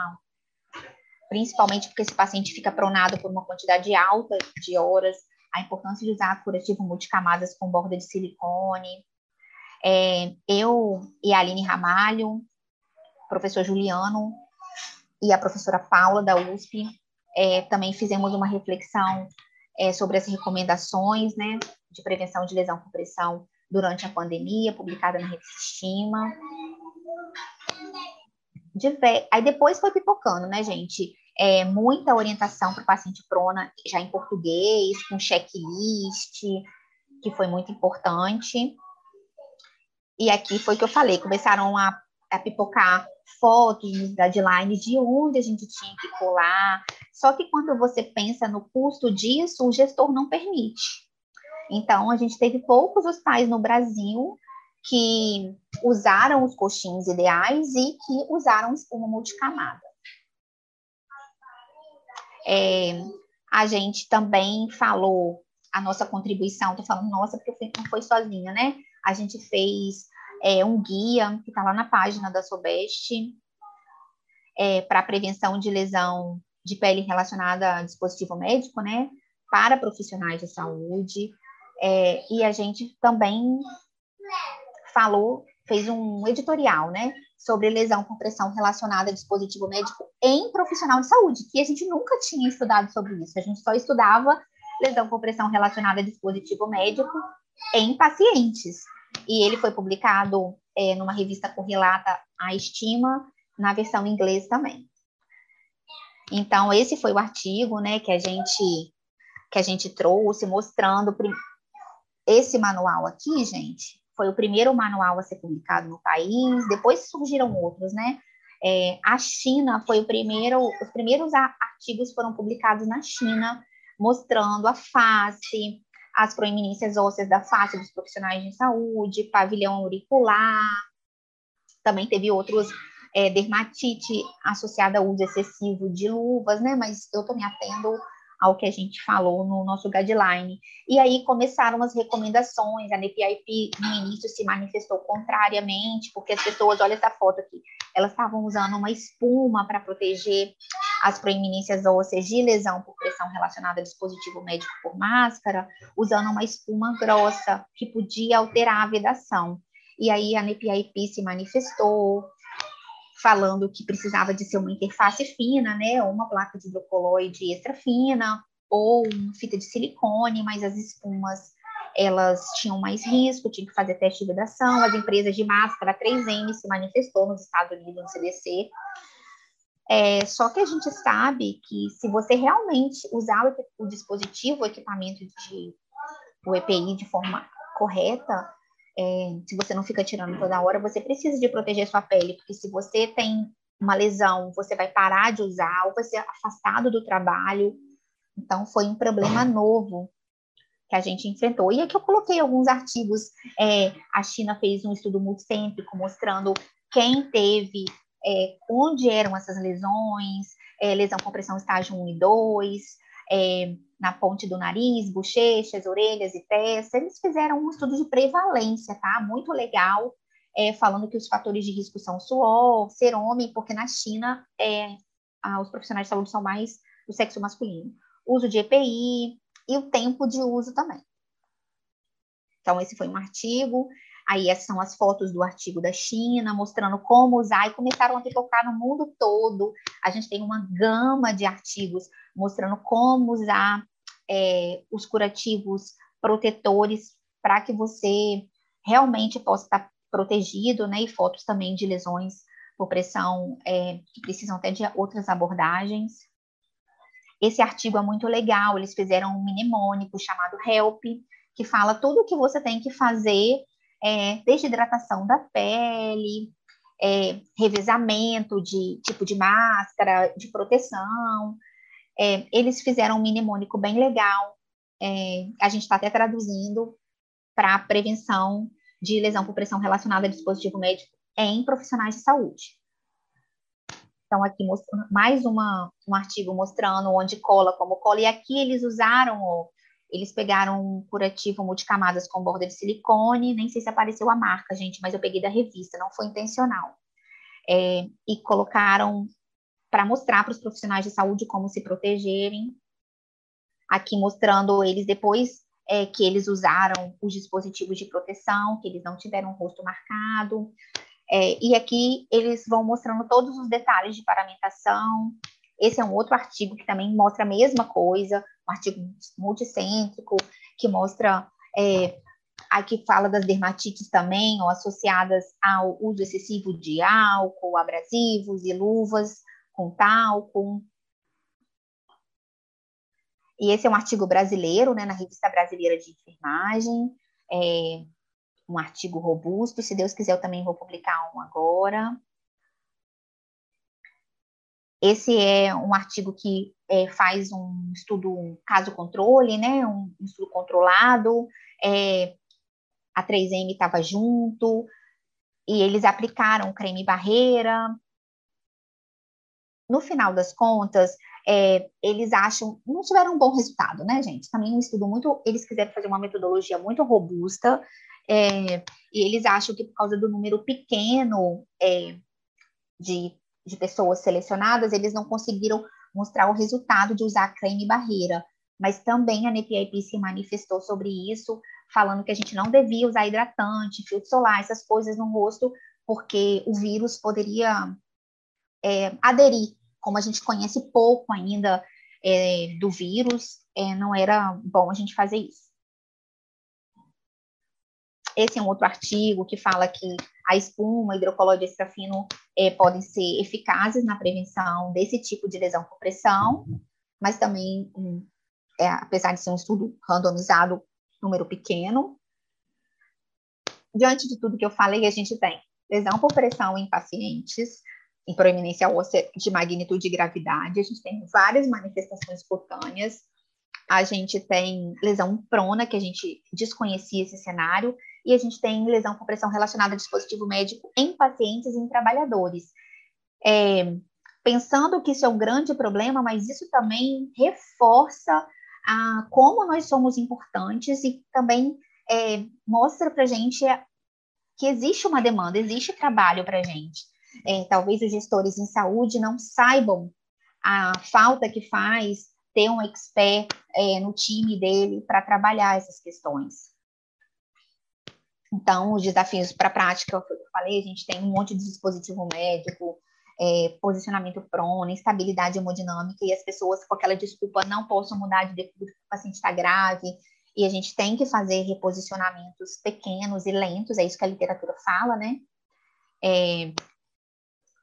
principalmente porque esse paciente fica pronado por uma quantidade alta de horas, a importância de usar curativo multicamadas com borda de silicone. É, eu e a Aline Ramalho, professor Juliano e a professora Paula da U S P, é, também fizemos uma reflexão é, sobre as recomendações, né, de prevenção de lesão por pressão durante a pandemia, publicada na Revista Estima. Aí depois foi pipocando, né, gente? É, muita orientação para o paciente prona já em português, com checklist, que foi muito importante. E aqui foi o que eu falei, começaram a, a pipocar fotos nos guidelines de onde a gente tinha que colar. Só que quando você pensa no custo disso, o gestor não permite. Então, a gente teve poucos hospitais no Brasil que usaram os coxins ideais e que usaram espuma multicamada. É, a gente também falou a nossa contribuição, estou falando nossa porque eu não fui sozinha, né? A gente fez é, um guia que está lá na página da Sobeste é, para prevenção de lesão de pele relacionada a dispositivo médico, né? Para profissionais de saúde. É, e a gente também falou, fez um editorial, né, sobre lesão por pressão relacionada a dispositivo médico em profissional de saúde, que a gente nunca tinha estudado sobre isso, a gente só estudava lesão por pressão relacionada a dispositivo médico em pacientes, e ele foi publicado é, numa revista correlata à Estima, na versão em inglês também. Então, esse foi o artigo, né, que a gente, que a gente trouxe, mostrando esse manual aqui, gente. Foi o primeiro manual a ser publicado no país, depois surgiram outros, né? É, a China foi o primeiro, os primeiros artigos foram publicados na China, mostrando a face, as proeminências ósseas da face dos profissionais de saúde, pavilhão auricular, também teve outros, é, dermatite associada ao uso excessivo de luvas, né? Mas eu tô me atendo ao que a gente falou no nosso guideline. E aí começaram as recomendações, a N P I A P no início se manifestou contrariamente, porque as pessoas, olha essa foto aqui, elas estavam usando uma espuma para proteger as proeminências ósseas de lesão por pressão relacionada a dispositivo médico por máscara, usando uma espuma grossa que podia alterar a vedação. E aí a N P I A P se manifestou, falando que precisava de ser uma interface fina, né, ou uma placa de hidrocoloide extra fina, ou uma fita de silicone, mas as espumas, elas tinham mais risco, tinha que fazer teste de vedação, as empresas de máscara três M se manifestou nos Estados Unidos, no C D C, é, só que a gente sabe que se você realmente usar o, o dispositivo, o equipamento, de, o E P I de forma correta, É, se você não fica tirando toda hora, você precisa de proteger sua pele, porque se você tem uma lesão, você vai parar de usar, ou vai ser afastado do trabalho. Então, foi um problema novo que a gente enfrentou. E aqui eu coloquei alguns artigos. É, a China fez um estudo multicêntrico mostrando quem teve, é, onde eram essas lesões, é, lesão com pressão estágio um e dois, é, na ponte do nariz, bochechas, orelhas e testa. Eles fizeram um estudo de prevalência, tá? Muito legal, é, falando que os fatores de risco são suor, ser homem, porque na China é, ah, os profissionais de saúde são mais do sexo masculino, uso de E P I e o tempo de uso também. Então, esse foi um artigo. Aí, essas são as fotos do artigo da China, mostrando como usar, e começaram a pipocar no mundo todo. A gente tem uma gama de artigos mostrando como usar é, os curativos protetores para que você realmente possa estar protegido, né? E fotos também de lesões por pressão é, que precisam até de outras abordagens. Esse artigo é muito legal, eles fizeram um mnemônico chamado HELP, que fala tudo o que você tem que fazer, é, desde hidratação da pele, é, revezamento de tipo de máscara, de proteção. É, eles fizeram um mnemônico bem legal, é, a gente está até traduzindo para prevenção de lesão por pressão relacionada a dispositivo médico em profissionais de saúde. Então, aqui mostrando mais uma, um artigo mostrando onde cola, como cola, e aqui eles usaram, ó, eles pegaram um curativo multicamadas com borda de silicone, nem sei se apareceu a marca, gente, mas eu peguei da revista, não foi intencional. É, e colocaram para mostrar para os profissionais de saúde como se protegerem, aqui mostrando eles depois É, que eles usaram os dispositivos de proteção, que eles não tiveram o rosto marcado, é, e aqui eles vão mostrando todos os detalhes de paramentação. Esse é um outro artigo que também mostra a mesma coisa, um artigo multicêntrico, que mostra, é, aqui fala das dermatites também, ou associadas ao uso excessivo de álcool, abrasivos e luvas com talco. E esse é um artigo brasileiro, né, na Revista Brasileira de Enfermagem, é um artigo robusto, se Deus quiser eu também vou publicar um agora. Esse é um artigo que é, faz um estudo, um caso-controle, né, um estudo controlado, é, a três M estava junto, e eles aplicaram creme-barreira. No final das contas, É, eles acham, não tiveram um bom resultado, né, gente? Também um estudo muito, eles quiseram fazer uma metodologia muito robusta, é, e eles acham que por causa do número pequeno é, de, de pessoas selecionadas, eles não conseguiram mostrar o resultado de usar creme e barreira, mas também a N P I A P se manifestou sobre isso, falando que a gente não devia usar hidratante, filtro solar, essas coisas no rosto, porque o vírus poderia é, aderir. Como a gente conhece pouco ainda é, do vírus, é, não era bom a gente fazer isso. Esse é um outro artigo que fala que a espuma, hidrocolóide extrafino é, podem ser eficazes na prevenção desse tipo de lesão por pressão, mas também, é, apesar de ser um estudo randomizado, número pequeno. Diante de tudo que eu falei, a gente tem lesão por pressão em pacientes, em proeminência óssea de magnitude e gravidade, a gente tem várias manifestações cutâneas, a gente tem lesão prona, que a gente desconhecia esse cenário, e a gente tem lesão por pressão relacionada a dispositivo médico em pacientes e em trabalhadores. É, pensando que isso é um grande problema, mas isso também reforça a, como nós somos importantes e também é, mostra para a gente que existe uma demanda, existe trabalho para a gente. É, talvez os gestores em saúde não saibam a falta que faz ter um expert é, no time dele para trabalhar essas questões. Então, os desafios para a prática, foi o que eu falei, a gente tem um monte de dispositivo médico, é, posicionamento prono, instabilidade hemodinâmica, e as pessoas com aquela desculpa não posso mudar de decúbito porque o paciente está grave, e a gente tem que fazer reposicionamentos pequenos e lentos, é isso que a literatura fala, né? É,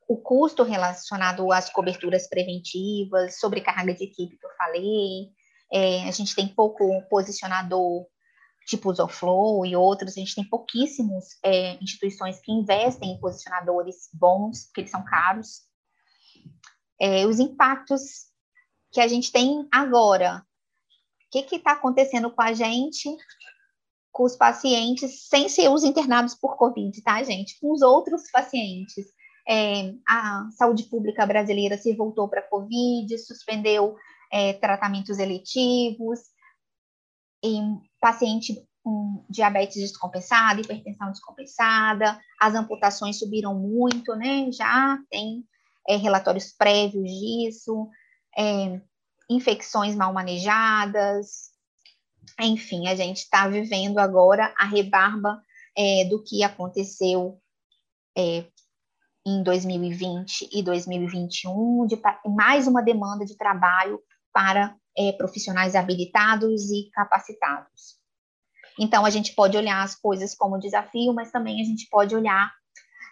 o custo relacionado às coberturas preventivas, sobrecarga de equipe que eu falei, é, a gente tem pouco posicionador tipo Zoflow e outros, a gente tem pouquíssimas é, instituições que investem em posicionadores bons, porque eles são caros. É, os impactos que a gente tem agora, o que está acontecendo com a gente, com os pacientes, sem ser os internados por Covid, tá, gente? Com os outros pacientes. É, a saúde pública brasileira se voltou para a Covid, suspendeu é, tratamentos eletivos, e paciente com diabetes descompensada, hipertensão descompensada, as amputações subiram muito, né? Já tem é, relatórios prévios disso, é, infecções mal manejadas, enfim, a gente está vivendo agora a rebarba é, do que aconteceu é, em dois mil e vinte e dois mil e vinte e um, de mais uma demanda de trabalho para é, profissionais habilitados e capacitados. Então, a gente pode olhar as coisas como desafio, mas também a gente pode olhar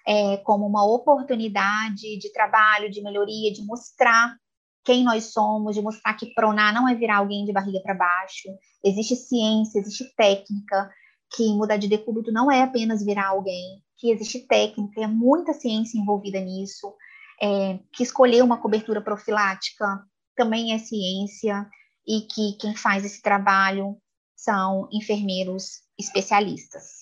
é, como uma oportunidade de trabalho, de melhoria, de mostrar quem nós somos, de mostrar que pronar não é virar alguém de barriga para baixo. Existe ciência, existe técnica, que mudar de decúbito não é apenas virar alguém, que existe técnica, é muita ciência envolvida nisso, é, que escolher uma cobertura profilática também é ciência, e que quem faz esse trabalho são enfermeiros especialistas.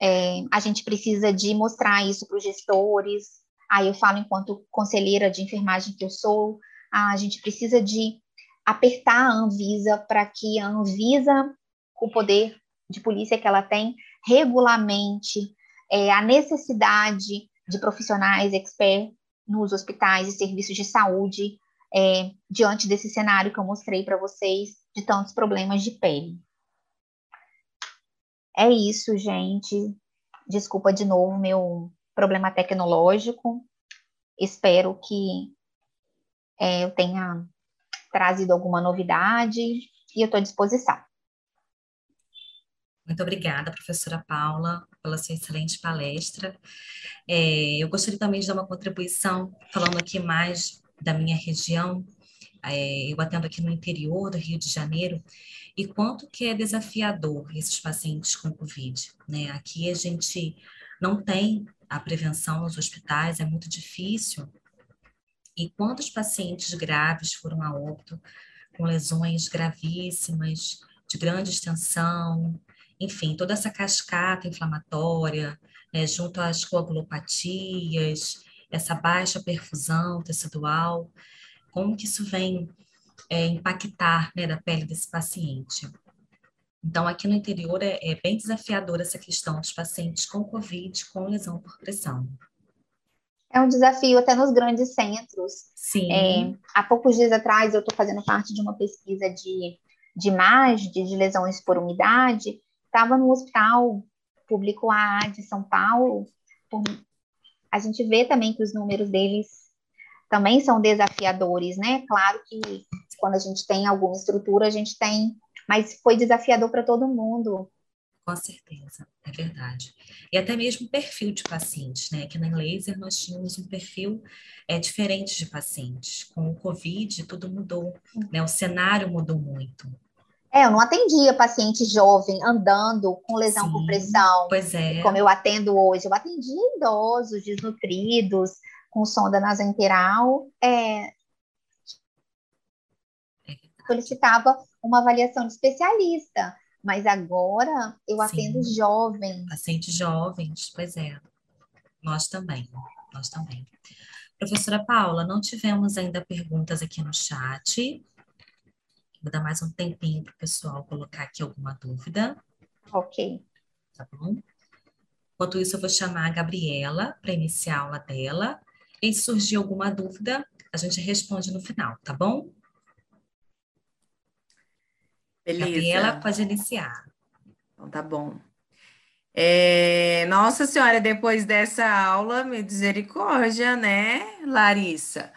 É, a gente precisa de mostrar isso para os gestores. Aí eu falo enquanto conselheira de enfermagem que eu sou, a gente precisa de apertar a Anvisa para que a Anvisa, com o poder de polícia que ela tem, regulamente é, a necessidade de profissionais expert nos hospitais e serviços de saúde é, diante desse cenário que eu mostrei para vocês de tantos problemas de pele. É isso, gente. Desculpa de novo meu problema tecnológico. Espero que é, eu tenha trazido alguma novidade e eu estou à disposição. Muito obrigada, professora Paula, pela sua excelente palestra. É, eu gostaria também de dar uma contribuição, falando aqui mais da minha região. É, eu atendo aqui no interior do Rio de Janeiro, e quanto que é desafiador esses pacientes com Covid, né? Aqui a gente não tem a prevenção nos hospitais, é muito difícil. E quantos pacientes graves foram a óbito, com lesões gravíssimas, de grande extensão, enfim, toda essa cascata inflamatória, né, junto às coagulopatias, essa baixa perfusão tecidual, como que isso vem é, impactar, né, da pele desse paciente. Então, aqui no interior é, é bem desafiadora essa questão dos pacientes com Covid, com lesão por pressão. É um desafio até nos grandes centros. Sim. É, há poucos dias atrás, eu estou fazendo parte de uma pesquisa de, de M A S D, de lesões por umidade. Estava no hospital público A A de São Paulo. A gente vê também que os números deles também são desafiadores, né? Claro que quando a gente tem alguma estrutura, a gente tem, mas foi desafiador para todo mundo. Com certeza, é verdade. E até mesmo o perfil de pacientes, né? Aqui na InLaser nós tínhamos um perfil é, diferente de pacientes. Com o Covid, tudo mudou, né? O cenário mudou muito. É, eu não atendia paciente jovem andando com lesão, sim, por pressão, pois é, como eu atendo hoje. Eu atendia idosos, desnutridos, com sonda nasoenteral. É, solicitava uma avaliação de especialista, mas agora eu, sim, atendo jovens. Pacientes jovens, pois é. Nós também, nós também. Professora Paula, não tivemos ainda perguntas aqui no chat. Vou dar mais um tempinho para o pessoal colocar aqui alguma dúvida. Ok. Tá bom? Enquanto isso, eu vou chamar a Gabriela para iniciar a aula dela. E se surgir alguma dúvida, a gente responde no final, tá bom? Beleza. Gabriela, pode iniciar. Então, tá bom. É... Nossa Senhora, depois dessa aula, misericórdia, né, Larissa?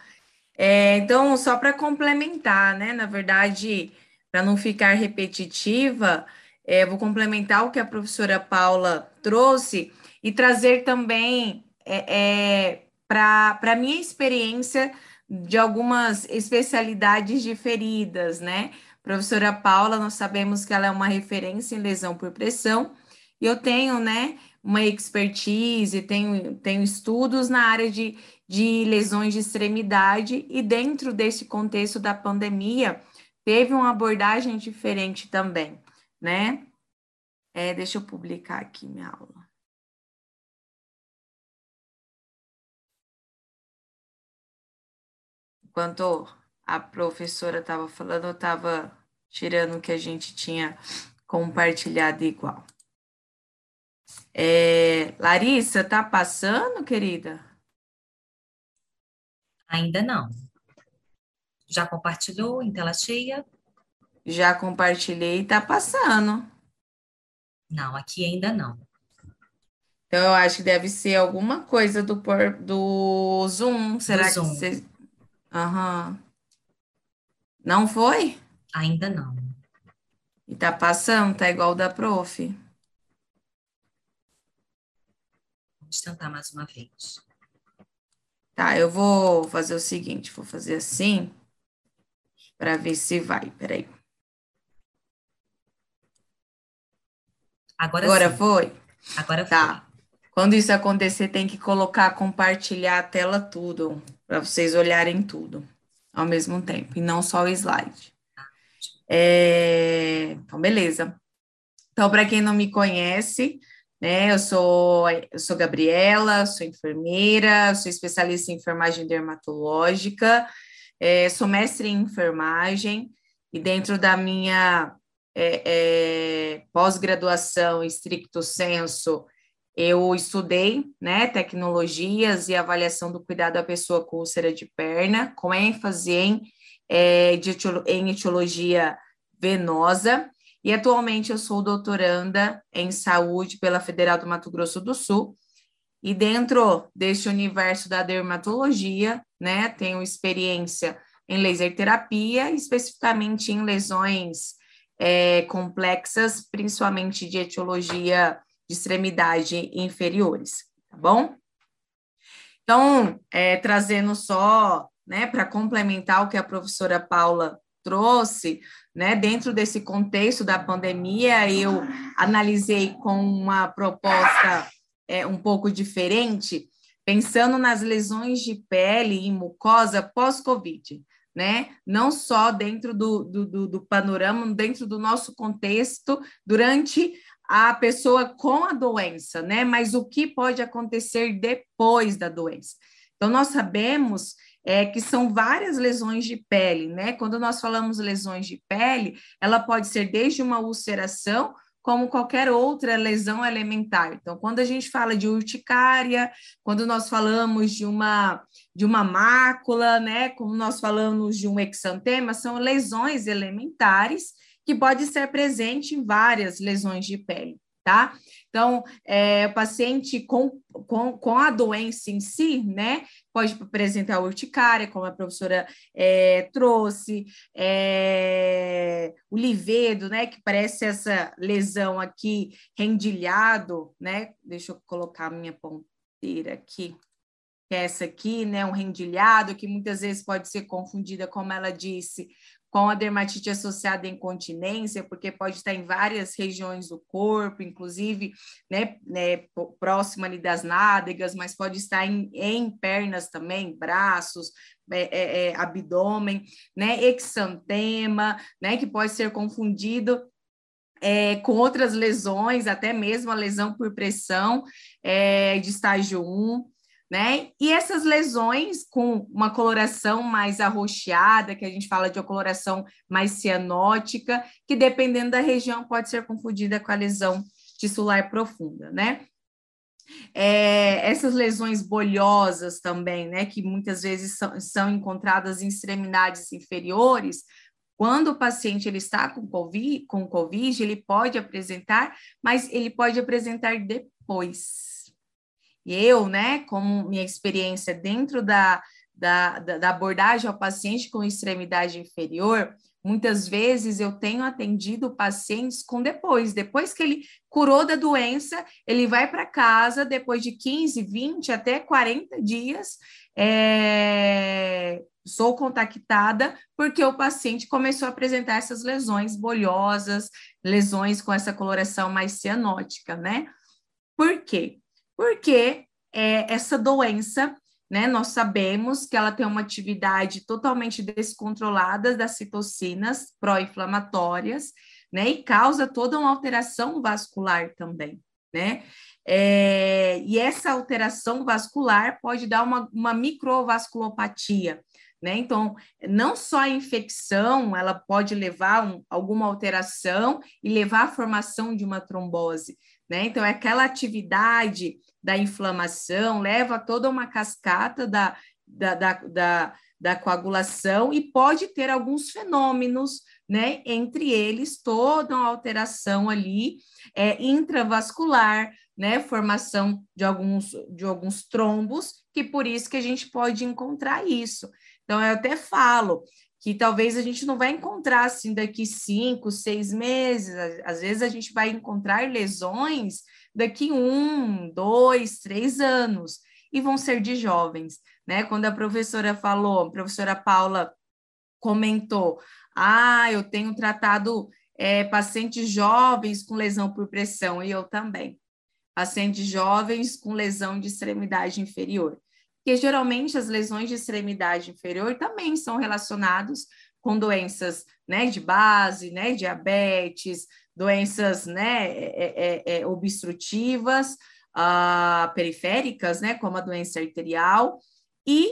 É, então, só para complementar, né, na verdade, para não ficar repetitiva, é, vou complementar o que a professora Paula trouxe e trazer também é, é, para para minha experiência de algumas especialidades diferidas, né? Professora Paula, nós sabemos que ela é uma referência em lesão por pressão, e eu tenho, né, uma expertise, tenho, tenho estudos na área de, de lesões de extremidade, e dentro desse contexto da pandemia, teve uma abordagem diferente também, né? É, deixa eu publicar aqui minha aula. Enquanto a professora estava falando, eu estava tirando o que a gente tinha compartilhado igual. É, Larissa, tá passando, querida? Ainda não. Já compartilhou em tela cheia? Já compartilhei, tá passando. Não, aqui ainda não. Então, eu acho que deve ser alguma coisa do, por, do Zoom. Será do que Zoom. Você... Aham. Não foi? Ainda não. E tá passando, tá igual o da prof. Vamos tentar mais uma vez. Tá, eu vou fazer o seguinte, vou fazer assim, para ver se vai, peraí. Agora, Agora foi? Agora foi. Tá. Quando isso acontecer, tem que colocar, compartilhar a tela tudo, para vocês olharem tudo ao mesmo tempo, e não só o slide. É... Então, beleza. Então, para quem não me conhece... Né, eu sou, eu sou Gabriela, sou enfermeira, sou especialista em enfermagem dermatológica, é, sou mestre em enfermagem e dentro da minha é, é, pós-graduação, stricto sensu, eu estudei, né, tecnologias e avaliação do cuidado à pessoa com úlcera de perna, com ênfase em, é, de, em etiologia venosa. E atualmente eu sou doutoranda em saúde pela Federal do Mato Grosso do Sul, e dentro deste universo da dermatologia, né, tenho experiência em laser terapia, especificamente em lesões é, complexas, principalmente de etiologia de extremidade inferiores, tá bom? Então, é, trazendo só, né, para complementar o que a professora Paula trouxe, né, dentro desse contexto da pandemia, eu analisei com uma proposta é, um pouco diferente, pensando nas lesões de pele e mucosa pós-Covid, né? Não só dentro do, do, do, do panorama, dentro do nosso contexto, durante a pessoa com a doença, né? Mas o que pode acontecer depois da doença. Então, nós sabemos... É, que são várias lesões de pele, né? Quando nós falamos lesões de pele, ela pode ser desde uma ulceração, como qualquer outra lesão elementar. Então, quando a gente fala de urticária, quando nós falamos de uma, de uma mácula, né? Como nós falamos de um exantema, são lesões elementares que podem ser presentes em várias lesões de pele, tá? Então, é, o paciente com, com, com a doença em si, né, pode apresentar urticária, como a professora é, trouxe, é, o livedo, né, que parece essa lesão aqui, rendilhado, né, deixa eu colocar a minha ponteira aqui, que é essa aqui, né, um rendilhado, que muitas vezes pode ser confundida, como ela disse, com a dermatite associada à incontinência, porque pode estar em várias regiões do corpo, inclusive, né, né, próxima ali das nádegas, mas pode estar em, em pernas também, braços, é, é, abdômen, né, exantema, né, que pode ser confundido É, com outras lesões, até mesmo a lesão por pressão é, de estágio um, né? E essas lesões com uma coloração mais arroxeada, que a gente fala de uma coloração mais cianótica, que dependendo da região pode ser confundida com a lesão tissular profunda, né? É, essas lesões bolhosas também, né? Que muitas vezes são, são encontradas em extremidades inferiores. Quando o paciente ele está com COVID, com COVID, ele pode apresentar, mas ele pode apresentar depois. E eu, né, como minha experiência dentro da, da, da abordagem ao paciente com extremidade inferior, muitas vezes eu tenho atendido pacientes com depois, depois que ele curou da doença, ele vai para casa depois de quinze, vinte, até quarenta dias, é, sou contactada porque o paciente começou a apresentar essas lesões bolhosas, lesões com essa coloração mais cianótica, né? Por quê? Porque é, essa doença, né, nós sabemos que ela tem uma atividade totalmente descontrolada das citocinas pró-inflamatórias, né, e causa toda uma alteração vascular também, né? É, e essa alteração vascular pode dar uma, uma microvasculopatia, né? Então, não só a infecção, ela pode levar um, alguma alteração e levar à formação de uma trombose, né? Então, é aquela atividade da inflamação, leva a toda uma cascata da, da, da, da, da coagulação e pode ter alguns fenômenos, né? Entre eles, toda uma alteração ali é, intravascular, né? Formação de alguns, de alguns trombos, que por isso que a gente pode encontrar isso. Então, eu até falo que talvez a gente não vai encontrar assim daqui cinco, seis meses. Às vezes a gente vai encontrar lesões daqui um, dois, três anos, e vão ser de jovens, né? Quando a professora falou, a professora Paula comentou, ah, eu tenho tratado é, pacientes jovens com lesão por pressão, e eu também, pacientes jovens com lesão de extremidade inferior. Porque geralmente as lesões de extremidade inferior também são relacionadas com doenças, né, de base, né, diabetes, doenças, né, é, é, é, obstrutivas, uh, periféricas, né, como a doença arterial, e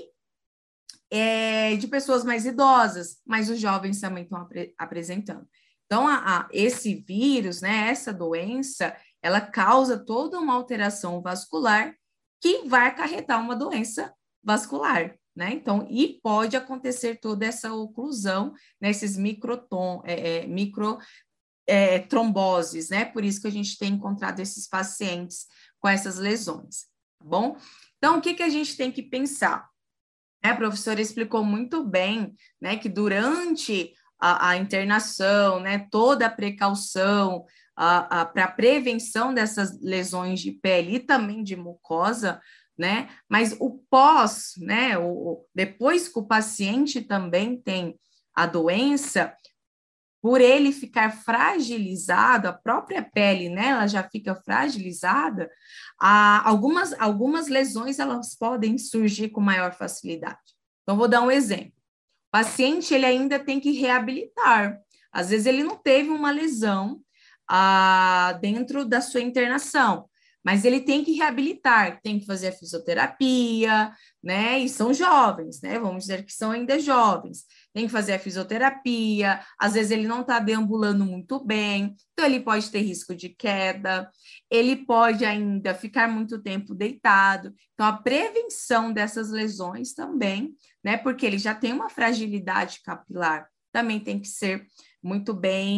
é, de pessoas mais idosas, mas os jovens também estão apre- apresentando. Então, a, a, esse vírus, né, essa doença, ela causa toda uma alteração vascular que vai acarretar uma doença vascular, né? Então, e pode acontecer toda essa oclusão nesses microtom, é, é, micro, é, tromboses, né? Por isso que a gente tem encontrado esses pacientes com essas lesões, tá bom? Então, o que, que a gente tem que pensar? É, a professora explicou muito bem, né, que durante a, a internação, né, toda a precaução, para prevenção dessas lesões de pele e também de mucosa, né? Mas o pós, né? O, depois que o paciente também tem a doença, por ele ficar fragilizado, a própria pele, né? Ela já fica fragilizada, a, algumas, algumas lesões elas podem surgir com maior facilidade. Então, vou dar um exemplo. O paciente ele ainda tem que reabilitar. Às vezes ele não teve uma lesão, Ah, dentro da sua internação, mas ele tem que reabilitar, tem que fazer a fisioterapia, né? E são jovens, né? Vamos dizer que são ainda jovens, tem que fazer a fisioterapia, às vezes ele não está deambulando muito bem, então ele pode ter risco de queda, ele pode ainda ficar muito tempo deitado. Então, a prevenção dessas lesões também, né? Porque ele já tem uma fragilidade capilar, também tem que ser muito bem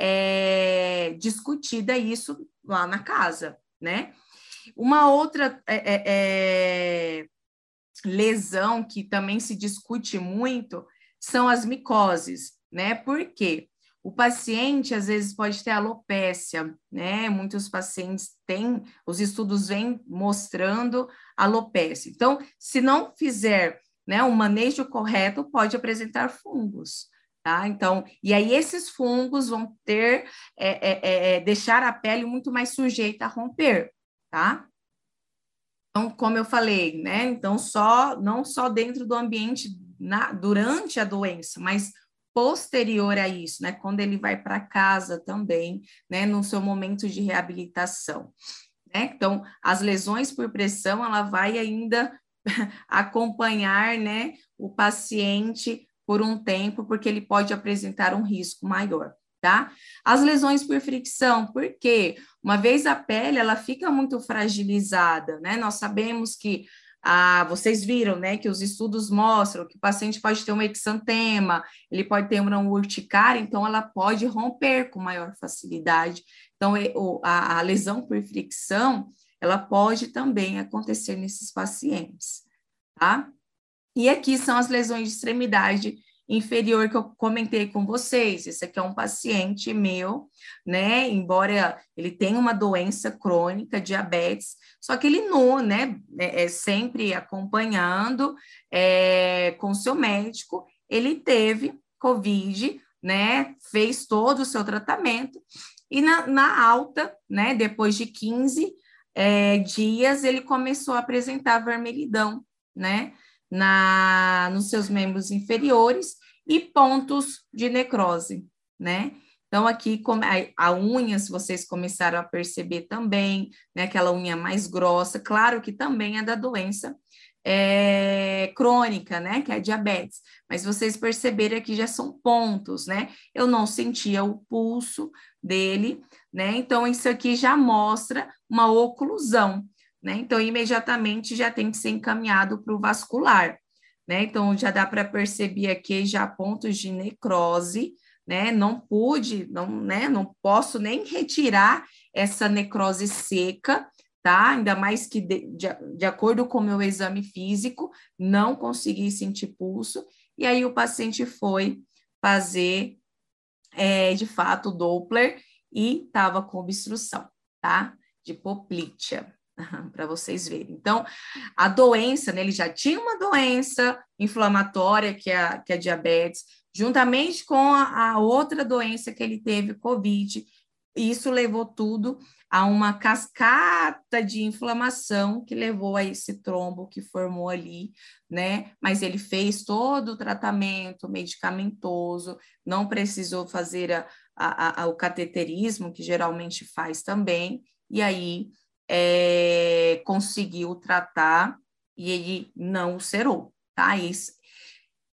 É, discutida isso lá na casa, né? Uma outra é, é, lesão que também se discute muito são as micoses, né? Porque o paciente, às vezes, pode ter alopécia, né? Muitos pacientes têm, os estudos vêm mostrando alopécia. Então, se não fizer, né, um manejo correto, pode apresentar fungos. Tá? Então, e aí esses fungos vão ter, é, é, é, deixar a pele muito mais sujeita a romper, tá? Então, como eu falei, né? Então, só, não só dentro do ambiente, na, durante a doença, mas posterior a isso, né? Quando ele vai para casa também, né? No seu momento de reabilitação, né? Então, as lesões por pressão, ela vai ainda acompanhar, né? O paciente por um tempo, porque ele pode apresentar um risco maior, tá? As lesões por fricção, porque uma vez a pele, ela fica muito fragilizada, né? Nós sabemos que, ah, vocês viram, né, que os estudos mostram que o paciente pode ter um exantema, ele pode ter uma urticária, então ela pode romper com maior facilidade. Então, a, a lesão por fricção, ela pode também acontecer nesses pacientes, tá? E aqui são as lesões de extremidade inferior que eu comentei com vocês. Esse aqui é um paciente meu, né? Embora ele tenha uma doença crônica, diabetes, só que ele não, né? É, é sempre acompanhando é, com seu médico. Ele teve COVID, né? Fez todo o seu tratamento e na, na alta, né? Depois de quinze é, dias, ele começou a apresentar vermelhidão, né? Na, nos seus membros inferiores e pontos de necrose, né? Então, aqui, a, a unha, se vocês começaram a perceber também, né? Aquela unha mais grossa, claro que também é da doença é, crônica, né? Que é a diabetes. Mas vocês perceberam que já são pontos, né? Eu não sentia o pulso dele, né? Então, isso aqui já mostra uma oclusão, né? Então, imediatamente já tem que ser encaminhado para o vascular, né? Então, já dá para perceber aqui já pontos de necrose, né? Não pude, não, né? Não posso nem retirar essa necrose seca, tá? Ainda mais que, de, de, de acordo com o meu exame físico, não consegui sentir pulso. e aí o paciente foi fazer, é, de fato, Doppler e estava com obstrução, tá? De poplítea, para vocês verem. Então, a doença, né, ele já tinha uma doença inflamatória, que é a, que é a diabetes, juntamente com a, a outra doença que ele teve, COVID, e isso levou tudo a uma cascata de inflamação que levou a esse trombo que formou ali, né? Mas ele fez todo o tratamento medicamentoso, não precisou fazer a, a, a, o cateterismo, que geralmente faz também, e aí é, conseguiu tratar e ele não ulcerou, tá? Isso.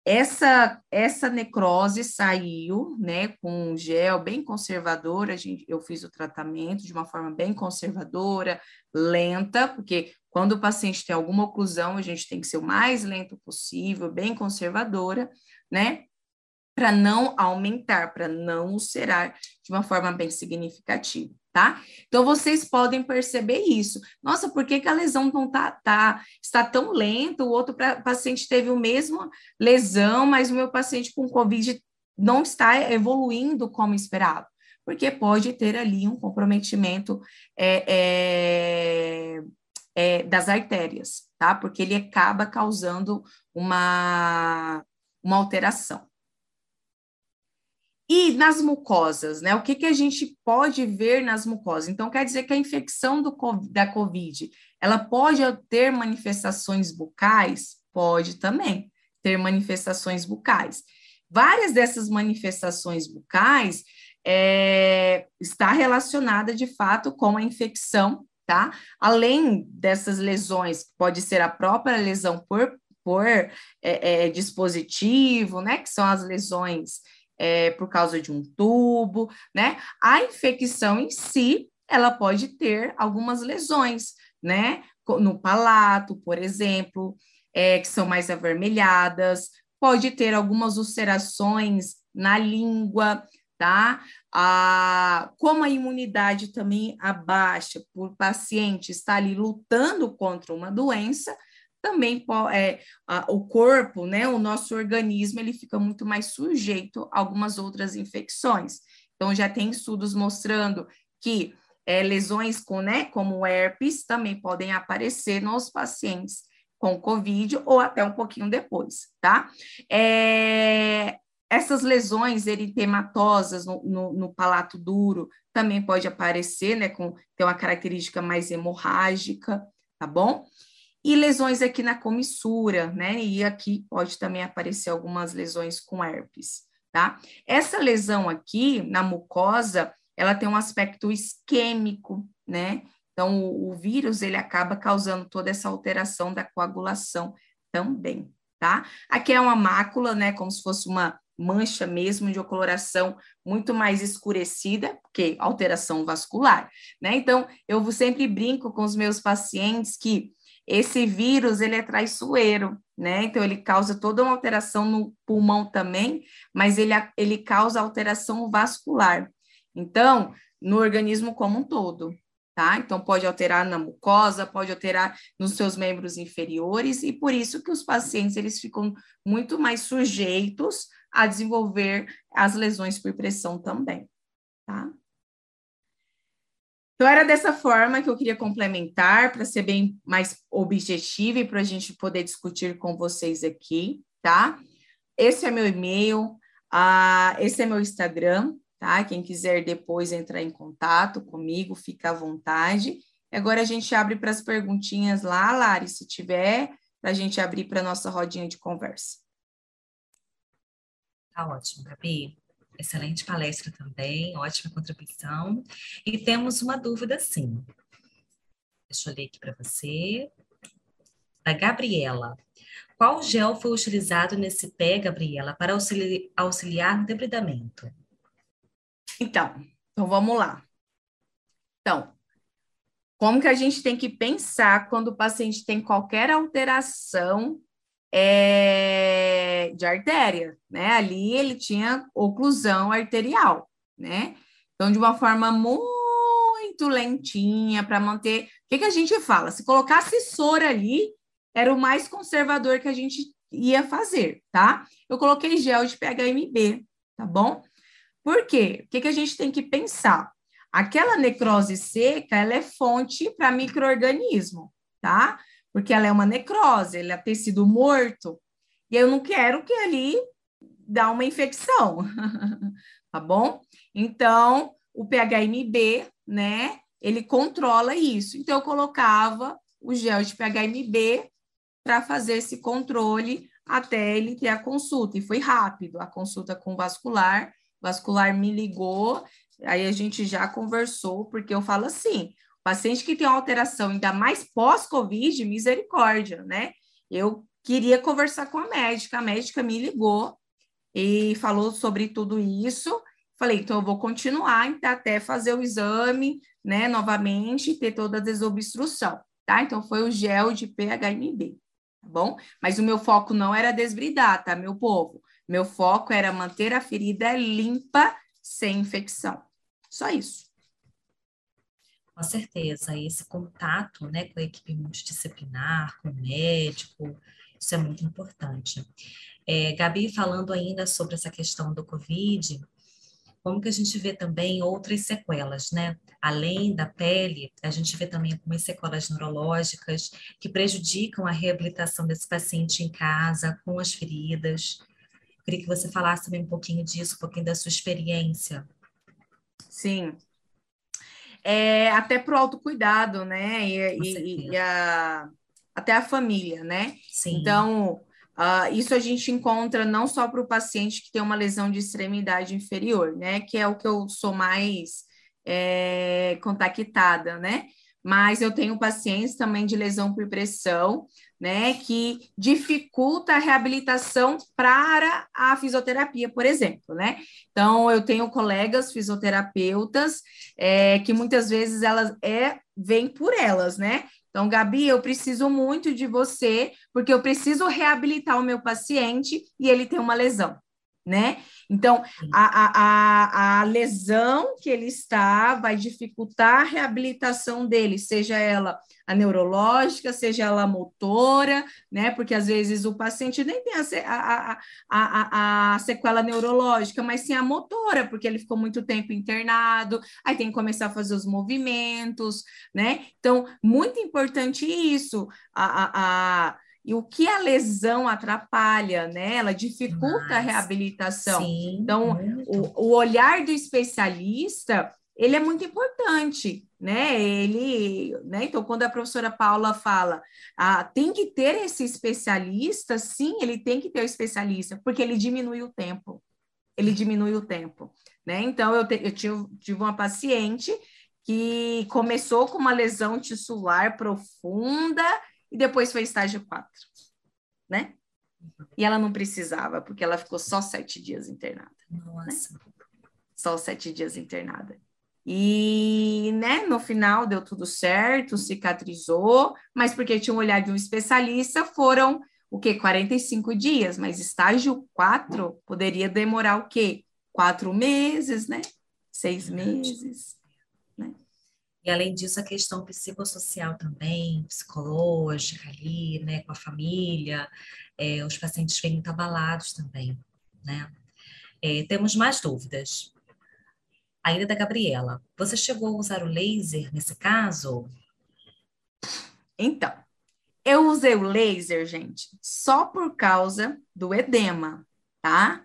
Essa, essa necrose saiu, né, com um gel bem conservador, a gente, eu fiz o tratamento de uma forma bem conservadora, lenta, porque quando o paciente tem alguma oclusão, a gente tem que ser o mais lento possível, bem conservadora, né, para não aumentar, para não ulcerar de uma forma bem significativa, tá? Então, vocês podem perceber isso. Nossa, por que que a lesão não tá, tá, está tão lenta? O outro pra, paciente teve a mesma lesão, mas o meu paciente com COVID não está evoluindo como esperava, porque pode ter ali um comprometimento é, é, é, das artérias, tá? Porque ele acaba causando uma, uma alteração. E nas mucosas, né? O que que a gente pode ver nas mucosas? Então, quer dizer que a infecção do, da COVID, ela pode ter manifestações bucais? Pode também ter manifestações bucais. Várias dessas manifestações bucais é, está relacionada, de fato, com a infecção, tá? Além dessas lesões, pode ser a própria lesão por, por é, é, dispositivo, né? Que são as lesões... É, por causa de um tubo, né? A infecção em si, ela pode ter algumas lesões, né? No palato, por exemplo, é, que são mais avermelhadas, pode ter algumas ulcerações na língua, tá? Ah, como a imunidade também abaixa por paciente estar ali lutando contra uma doença, também é, o corpo, né, o nosso organismo, ele fica muito mais sujeito a algumas outras infecções. Então, já tem estudos mostrando que é, lesões com, né, como herpes também podem aparecer nos pacientes com COVID ou até um pouquinho depois, tá? É, essas lesões eritematosas no, no, no palato duro também pode aparecer, né, com tem uma característica mais hemorrágica, tá bom? E lesões aqui na comissura, né? E aqui pode também aparecer algumas lesões com herpes, tá? Essa lesão aqui, na mucosa, ela tem um aspecto isquêmico, né? Então, o, o vírus, ele acaba causando toda essa alteração da coagulação também, tá? Aqui é uma mácula, né? Como se fosse uma mancha mesmo de coloração muito mais escurecida, porque alteração vascular, né? Então, eu sempre brinco com os meus pacientes que esse vírus, ele é traiçoeiro, né? Então, ele causa toda uma alteração no pulmão também, mas ele, ele causa alteração vascular. Então, no organismo como um todo, tá? Então, pode alterar na mucosa, pode alterar nos seus membros inferiores, e por isso que os pacientes, eles ficam muito mais sujeitos a desenvolver as lesões por pressão também, tá? Então, era dessa forma que eu queria complementar, para ser bem mais objetiva e para a gente poder discutir com vocês aqui, tá? Esse é meu e-mail, ah, esse é meu Instagram, tá? Quem quiser depois entrar em contato comigo, fica à vontade. Agora a gente abre para as perguntinhas lá, Lari, se tiver, para a gente abrir para a nossa rodinha de conversa. Tá ótimo, Gabi. Excelente palestra também, ótima contribuição. E temos uma dúvida, sim. Deixa eu ler aqui para você. Da Gabriela. Qual gel foi utilizado nesse pé, Gabriela, para auxili- auxiliar no debridamento? Então, então, vamos lá. Então, como que a gente tem que pensar quando o paciente tem qualquer alteração É, de artéria, né? Ali ele tinha oclusão arterial, né? Então, de uma forma muito lentinha para manter... O que que a gente fala? Se colocasse soro ali, era o mais conservador que a gente ia fazer, tá? Eu coloquei gel de P H M B, tá bom? Por quê? O que, que a gente tem que pensar? Aquela necrose seca, ela é fonte para micro-organismo, tá? Porque ela é uma necrose, ela é tecido morto, e eu não quero que ali dá uma infecção, tá bom? Então, o P H M B, né, ele controla isso. Então, eu colocava o gel de P H M B para fazer esse controle até ele ter a consulta, e foi rápido, a consulta com o vascular, o vascular me ligou, aí a gente já conversou, porque eu falo assim, o paciente que tem uma alteração, ainda mais pós-Covid, misericórdia, né? Eu queria conversar com a médica, a médica me ligou e falou sobre tudo isso, falei, então eu vou continuar até fazer o exame, né, novamente, ter toda a desobstrução, tá? Então foi o gel de P H M B, tá bom? Mas o meu foco não era desbridar, tá, meu povo? Meu foco era manter a ferida limpa, sem infecção. Só isso. Com certeza, esse contato, né, com a equipe multidisciplinar, com o médico, isso é muito importante. É, Gabi, falando ainda sobre essa questão do Covid, como que a gente vê também outras sequelas, né? Além da pele, a gente vê também algumas sequelas neurológicas que prejudicam a reabilitação desse paciente em casa, com as feridas. Eu queria que você falasse também um pouquinho disso, um pouquinho da sua experiência. Sim. É, até para o autocuidado, né? E, e, e a, até a família, né? Sim. Então, uh, isso a gente encontra não só para o paciente que tem uma lesão de extremidade inferior, né? Que é o que eu sou mais é, contactada, né? Mas eu tenho pacientes também de lesão por pressão, né? Que dificulta a reabilitação para a fisioterapia, por exemplo, né? Então, eu tenho colegas fisioterapeutas é, que muitas vezes elas é, vêm por elas, né? Então, Gabi, eu preciso muito de você, porque eu preciso reabilitar o meu paciente e ele tem uma lesão, né? Então, a, a, a, a lesão que ele está vai dificultar a reabilitação dele, seja ela a neurológica, seja ela a motora, né? Porque às vezes o paciente nem tem a, a, a, a, a sequela neurológica, mas sim a motora, porque ele ficou muito tempo internado, aí tem que começar a fazer os movimentos, né? Então, muito importante isso, a... a, a E o que a lesão atrapalha, né? Ela dificulta Mas, a reabilitação. Sim, então, o, o olhar do especialista, ele é muito importante, né? Ele, né? Então, quando a professora Paula fala, ah, tem que ter esse especialista, sim, ele tem que ter o especialista, porque ele diminui o tempo. Ele diminui o tempo, né? Então, eu, te, eu tive, tive uma paciente que começou com uma lesão tissular profunda, e depois foi estágio quatro, né? E ela não precisava, porque ela ficou só sete dias internada. Nossa. Né? Só sete dias internada. E, né, no final deu tudo certo, cicatrizou, mas porque tinha um olhar de um especialista, foram, o quê? quarenta e cinco dias, mas estágio quatro poderia demorar o quê? Quatro meses, né? Seis meses. E, além disso, a questão psicossocial também, psicológica ali, né, com a família, é, os pacientes vêm muito abalados também, né? É, temos mais dúvidas. Ainda da Gabriela, você chegou a usar o laser nesse caso? Então, eu usei o laser, gente, só por causa do edema, tá?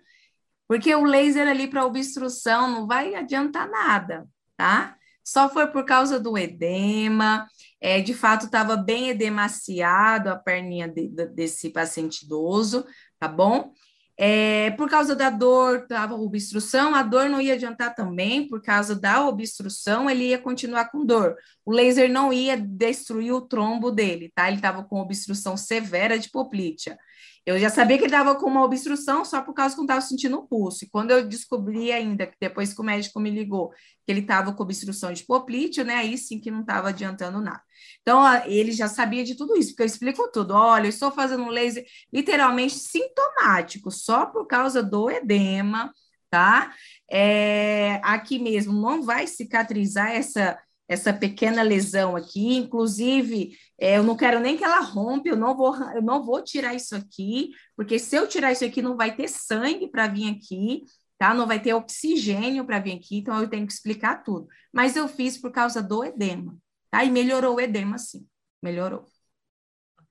Porque o laser ali para obstrução não vai adiantar nada, tá? Só foi por causa do edema, é, de fato estava bem edemaciado a perninha de, de, desse paciente idoso, tá bom? É, por causa da dor, estava obstrução, a dor não ia adiantar também, por causa da obstrução ele ia continuar com dor. O laser não ia destruir o trombo dele, tá? Ele estava com obstrução severa de poplítea. Eu já sabia que ele estava com uma obstrução só por causa que eu estava sentindo o pulso. E quando eu descobri ainda, depois que o médico me ligou, que ele estava com obstrução de poplíteo, né? Aí sim que não estava adiantando nada. Então, ele já sabia de tudo isso, porque eu explico tudo. Olha, eu estou fazendo um laser literalmente sintomático, só por causa do edema, tá? É, aqui mesmo não vai cicatrizar essa, essa pequena lesão aqui, inclusive, é, eu não quero nem que ela rompe, eu não, vou, eu não vou tirar isso aqui, porque se eu tirar isso aqui não vai ter sangue para vir aqui, tá? Não vai ter oxigênio para vir aqui, então eu tenho que explicar tudo. Mas eu fiz por causa do edema, tá? E melhorou o edema, sim, melhorou.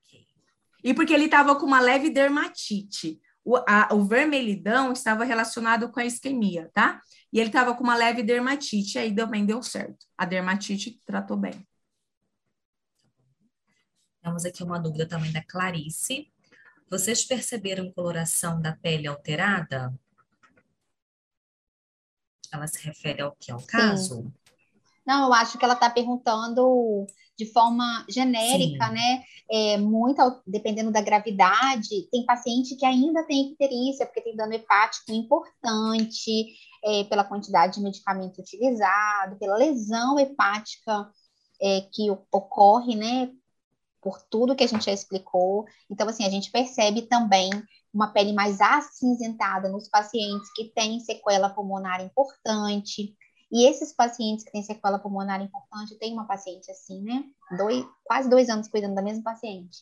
Okay. E porque ele estava com uma leve dermatite. O, a, o vermelhidão estava relacionado com a isquemia, tá? E ele estava com uma leve dermatite, aí também deu certo. A dermatite tratou bem. Temos aqui uma dúvida também da Clarice. Vocês perceberam coloração da pele alterada? Ela se refere ao que? Ao caso? Sim. Não, eu acho que ela está perguntando de forma genérica, sim, né? É, muito, dependendo da gravidade, tem paciente que ainda tem icterícia, porque tem dano hepático importante, é, pela quantidade de medicamento utilizado, pela lesão hepática é, que ocorre, né? Por tudo que a gente já explicou. Então, assim, a gente percebe também uma pele mais acinzentada nos pacientes que têm sequela pulmonar importante. E esses pacientes que têm sequela pulmonar importante, eu tenho uma paciente assim, né? Dois, quase dois anos cuidando da mesma paciente.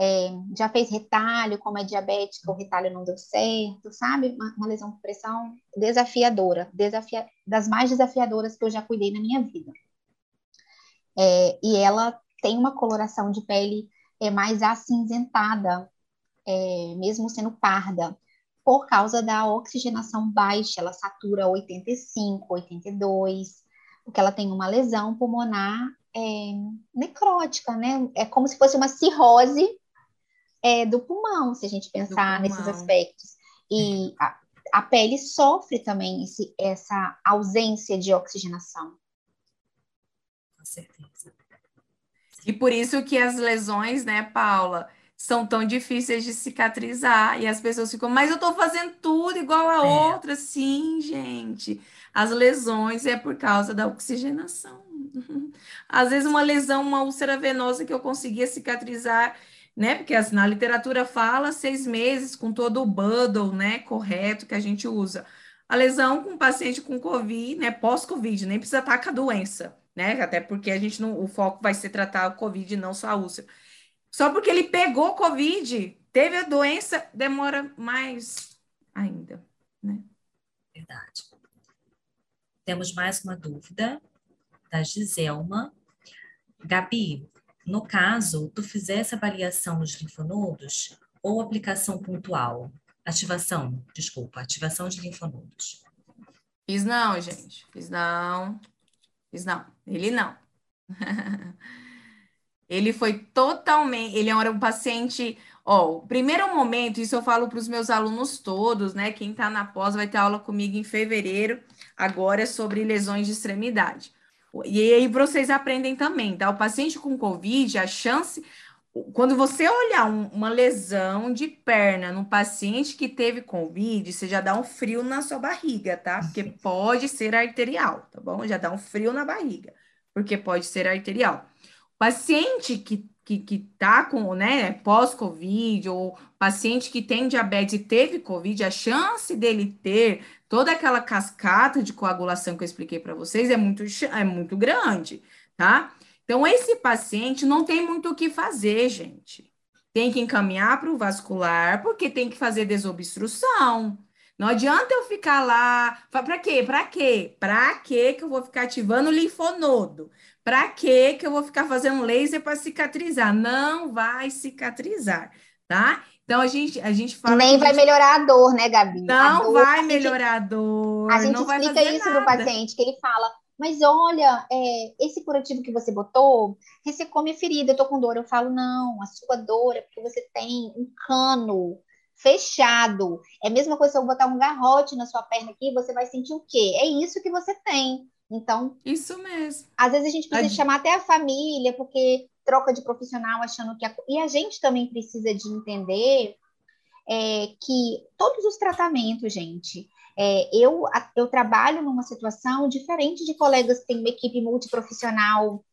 É, já fez retalho, como é diabética, o retalho não deu certo, sabe? Uma, uma lesão por pressão desafiadora, desafia, das mais desafiadoras que eu já cuidei na minha vida. É, e ela tem uma coloração de pele é, mais acinzentada, é, mesmo sendo parda, por causa da oxigenação baixa, ela satura oitenta e cinco, oitenta e dois, porque ela tem uma lesão pulmonar é, necrótica, né? É como se fosse uma cirrose é, do pulmão, se a gente pensar nesses aspectos. E a, a pele sofre também esse, essa ausência de oxigenação. Com certeza. E por isso que as lesões, né, Paula, são tão difíceis de cicatrizar, e as pessoas ficam, mas eu tô fazendo tudo igual a é. outra. Sim, gente, as lesões é por causa da oxigenação. Às vezes uma lesão, uma úlcera venosa que eu conseguia cicatrizar, né, porque assim, na literatura fala seis meses com todo o bundle, né, correto, que a gente usa. A lesão com paciente com COVID, né, pós-COVID, nem precisa estar com a doença, né, até porque a gente não, o foco vai ser tratar o COVID e não só a úlcera. Só porque ele pegou COVID, teve a doença, demora mais ainda, né? Verdade. Temos mais uma dúvida da Giselma. Gabi, no caso, tu fizesse avaliação nos linfonodos ou aplicação pontual? Ativação, desculpa, ativação de linfonodos. Fiz não, gente. Fiz não. Fiz não. Ele não. Ele foi totalmente, ele era um paciente, ó, o primeiro momento, isso eu falo para os meus alunos todos, né, quem está na pós vai ter aula comigo em fevereiro, agora é sobre lesões de extremidade. E aí vocês aprendem também, tá? O paciente com COVID, a chance, quando você olhar um, uma lesão de perna no paciente que teve COVID, você já dá um frio na sua barriga, tá? Porque pode ser arterial, tá bom? Já dá um frio na barriga, porque pode ser arterial. Paciente que, que, que tá com, né, pós-Covid, ou paciente que tem diabetes e teve Covid, a chance dele ter toda aquela cascata de coagulação que eu expliquei para vocês é muito, é muito grande, tá? Então, esse paciente não tem muito o que fazer, gente. Tem que encaminhar para o vascular, porque tem que fazer desobstrução. Não adianta eu ficar lá, para quê? Para quê? Para quê que eu vou ficar ativando o linfonodo? Para quê que eu vou ficar fazendo laser para cicatrizar? Não vai cicatrizar, tá? Então, a gente, a gente fala... Nem vai gente... melhorar a dor, né, Gabi? Não dor, vai a melhorar gente... a dor. A gente não explica vai isso nada. Pro paciente, que ele fala, mas olha, é, esse curativo que você botou, ressecou minha ferida, eu tô com dor. Eu falo, não, a sua dor é porque você tem um cano fechado. É a mesma coisa se eu botar um garrote na sua perna aqui, você vai sentir o quê? É isso que você tem. Então, isso mesmo. Às vezes a gente precisa a... chamar até a família, porque troca de profissional achando que... A... E a gente também precisa de entender é, que todos os tratamentos, gente... É, eu, eu trabalho numa situação diferente de colegas que têm uma equipe multiprofissional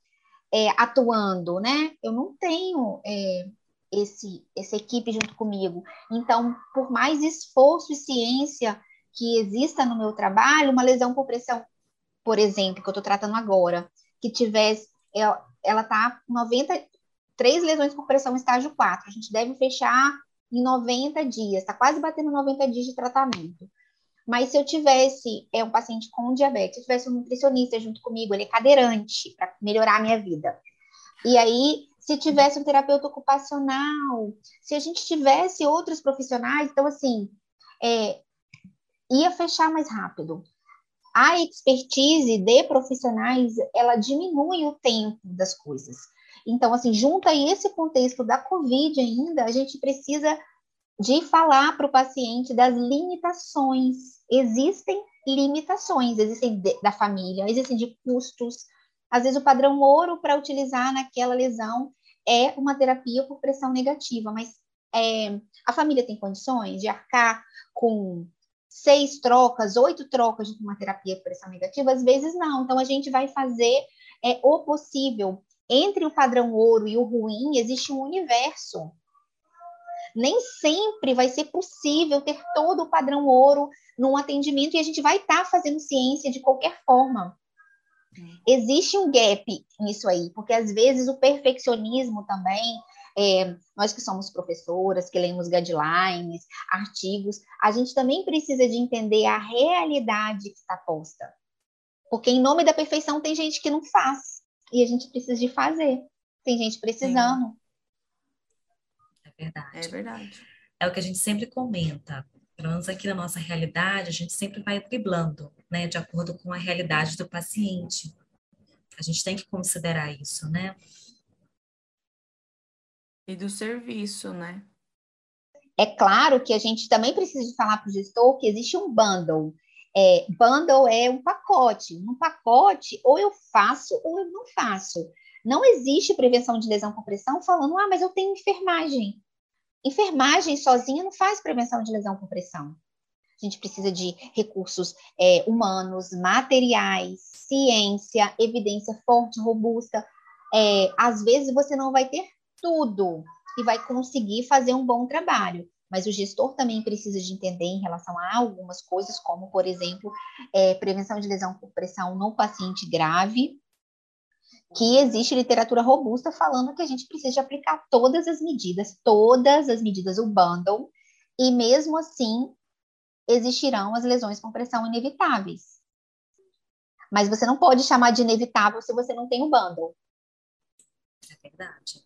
é, atuando, né? Eu não tenho... É, Esse, essa equipe junto comigo. Então, por mais esforço e ciência que exista no meu trabalho, uma lesão por pressão, por exemplo, que eu estou tratando agora, que tivesse, ela está noventa e três lesões por pressão estágio quatro, a gente deve fechar em noventa dias, está quase batendo noventa dias de tratamento. Mas se eu tivesse é um paciente com diabetes, se eu tivesse um nutricionista junto comigo, ele é cadeirante, para melhorar a minha vida. E aí, se tivesse um terapeuta ocupacional, se a gente tivesse outros profissionais, então assim, é, ia fechar mais rápido. A expertise de profissionais, ela diminui o tempo das coisas. Então, assim, junta esse contexto da COVID ainda, a gente precisa de falar para o paciente das limitações. Existem limitações, existem de, da família, existem de custos. Às vezes o padrão ouro para utilizar naquela lesão é uma terapia por pressão negativa, mas é, a família tem condições de arcar com seis trocas, oito trocas de uma terapia por pressão negativa? Às vezes não. Então, a gente vai fazer é, o possível. Entre o padrão ouro e o ruim, existe um universo. Nem sempre vai ser possível ter todo o padrão ouro num atendimento e a gente vai estar tá fazendo ciência de qualquer forma. Existe um gap nisso aí, porque às vezes o perfeccionismo também, é, nós que somos professoras, que lemos guidelines, artigos, a gente também precisa de entender a realidade que está posta. Porque em nome da perfeição tem gente que não faz e a gente precisa de fazer. Tem gente precisando. Sim. Verdade. É verdade. É o que a gente sempre comenta, pelo menos aqui na nossa realidade, a gente sempre vai driblando, né, de acordo com a realidade do paciente. A gente tem que considerar isso, né? E do serviço, né? É claro que a gente também precisa falar para o gestor que existe um bundle. É, bundle é um pacote. Num pacote, ou eu faço ou eu não faço. Não existe prevenção de lesão por pressão falando, ah, mas eu tenho enfermagem. Enfermagem sozinha não faz prevenção de lesão por pressão. A gente precisa de recursos é, humanos, materiais, ciência, evidência forte, robusta. É, às vezes você não vai ter tudo e vai conseguir fazer um bom trabalho. Mas o gestor também precisa de entender em relação a algumas coisas, como, por exemplo, é, prevenção de lesão por pressão no paciente grave, que existe literatura robusta falando que a gente precisa aplicar todas as medidas, todas as medidas, o bundle, e mesmo assim existirão as lesões por pressão inevitáveis. Mas você não pode chamar de inevitável se você não tem o bundle. É verdade.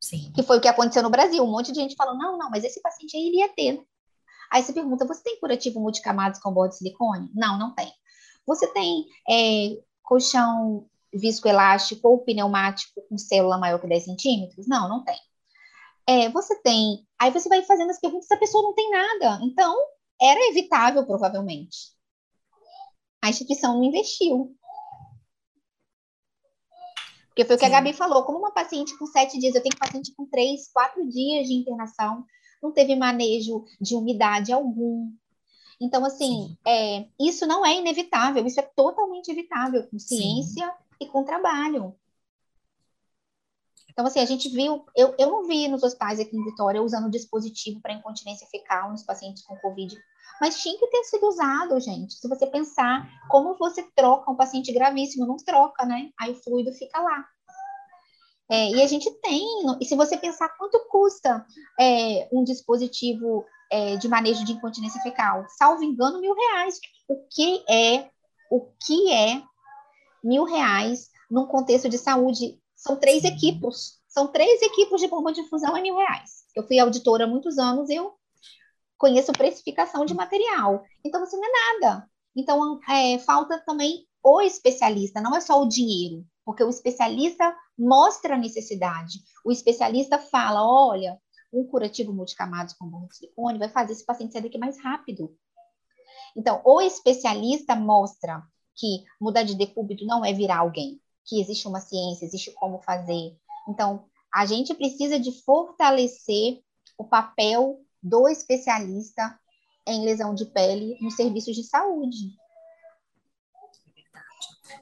Sim. Que foi o que aconteceu no Brasil, um monte de gente falou, não, não, mas esse paciente aí iria ter. Aí você pergunta, você tem curativo multicamadas com borda de silicone? Não, não tem. Você tem é, colchão viscoelástico ou pneumático com célula maior que dez centímetros? Não, não tem. É, você tem... Aí você vai fazendo as perguntas, a pessoa não tem nada. Então, era evitável, provavelmente. A instituição não investiu. Porque foi o que Sim. a Gabi falou. Como uma paciente com sete dias, eu tenho paciente com três, quatro dias de internação, não teve manejo de umidade algum. Então, assim, é, isso não é inevitável. Isso é totalmente evitável. Com ciência... Sim. e com trabalho. Então, assim, a gente viu, eu, eu não vi nos hospitais aqui em Vitória usando dispositivo para incontinência fecal nos pacientes com Covid, mas tinha que ter sido usado, gente. Se você pensar como você troca um paciente gravíssimo, não troca, né? Aí o fluido fica lá. É, e a gente tem, e se você pensar quanto custa é, um dispositivo é, de manejo de incontinência fecal, salvo engano, mil reais. O que é, o que é mil reais num contexto de saúde, são três equipos, são três equipos de bomba de fusão é mil reais. Eu fui auditora há muitos anos, eu conheço precificação de material, então assim, não é nada. Então é, falta também o especialista, não é só o dinheiro, porque o especialista mostra a necessidade, o especialista fala, olha, um curativo multicamadas com borra de silicone vai fazer esse paciente sair daqui mais rápido. Então o especialista mostra que mudar de decúbito não é virar alguém, que existe uma ciência, existe como fazer. Então, a gente precisa de fortalecer o papel do especialista em lesão de pele nos serviços de saúde.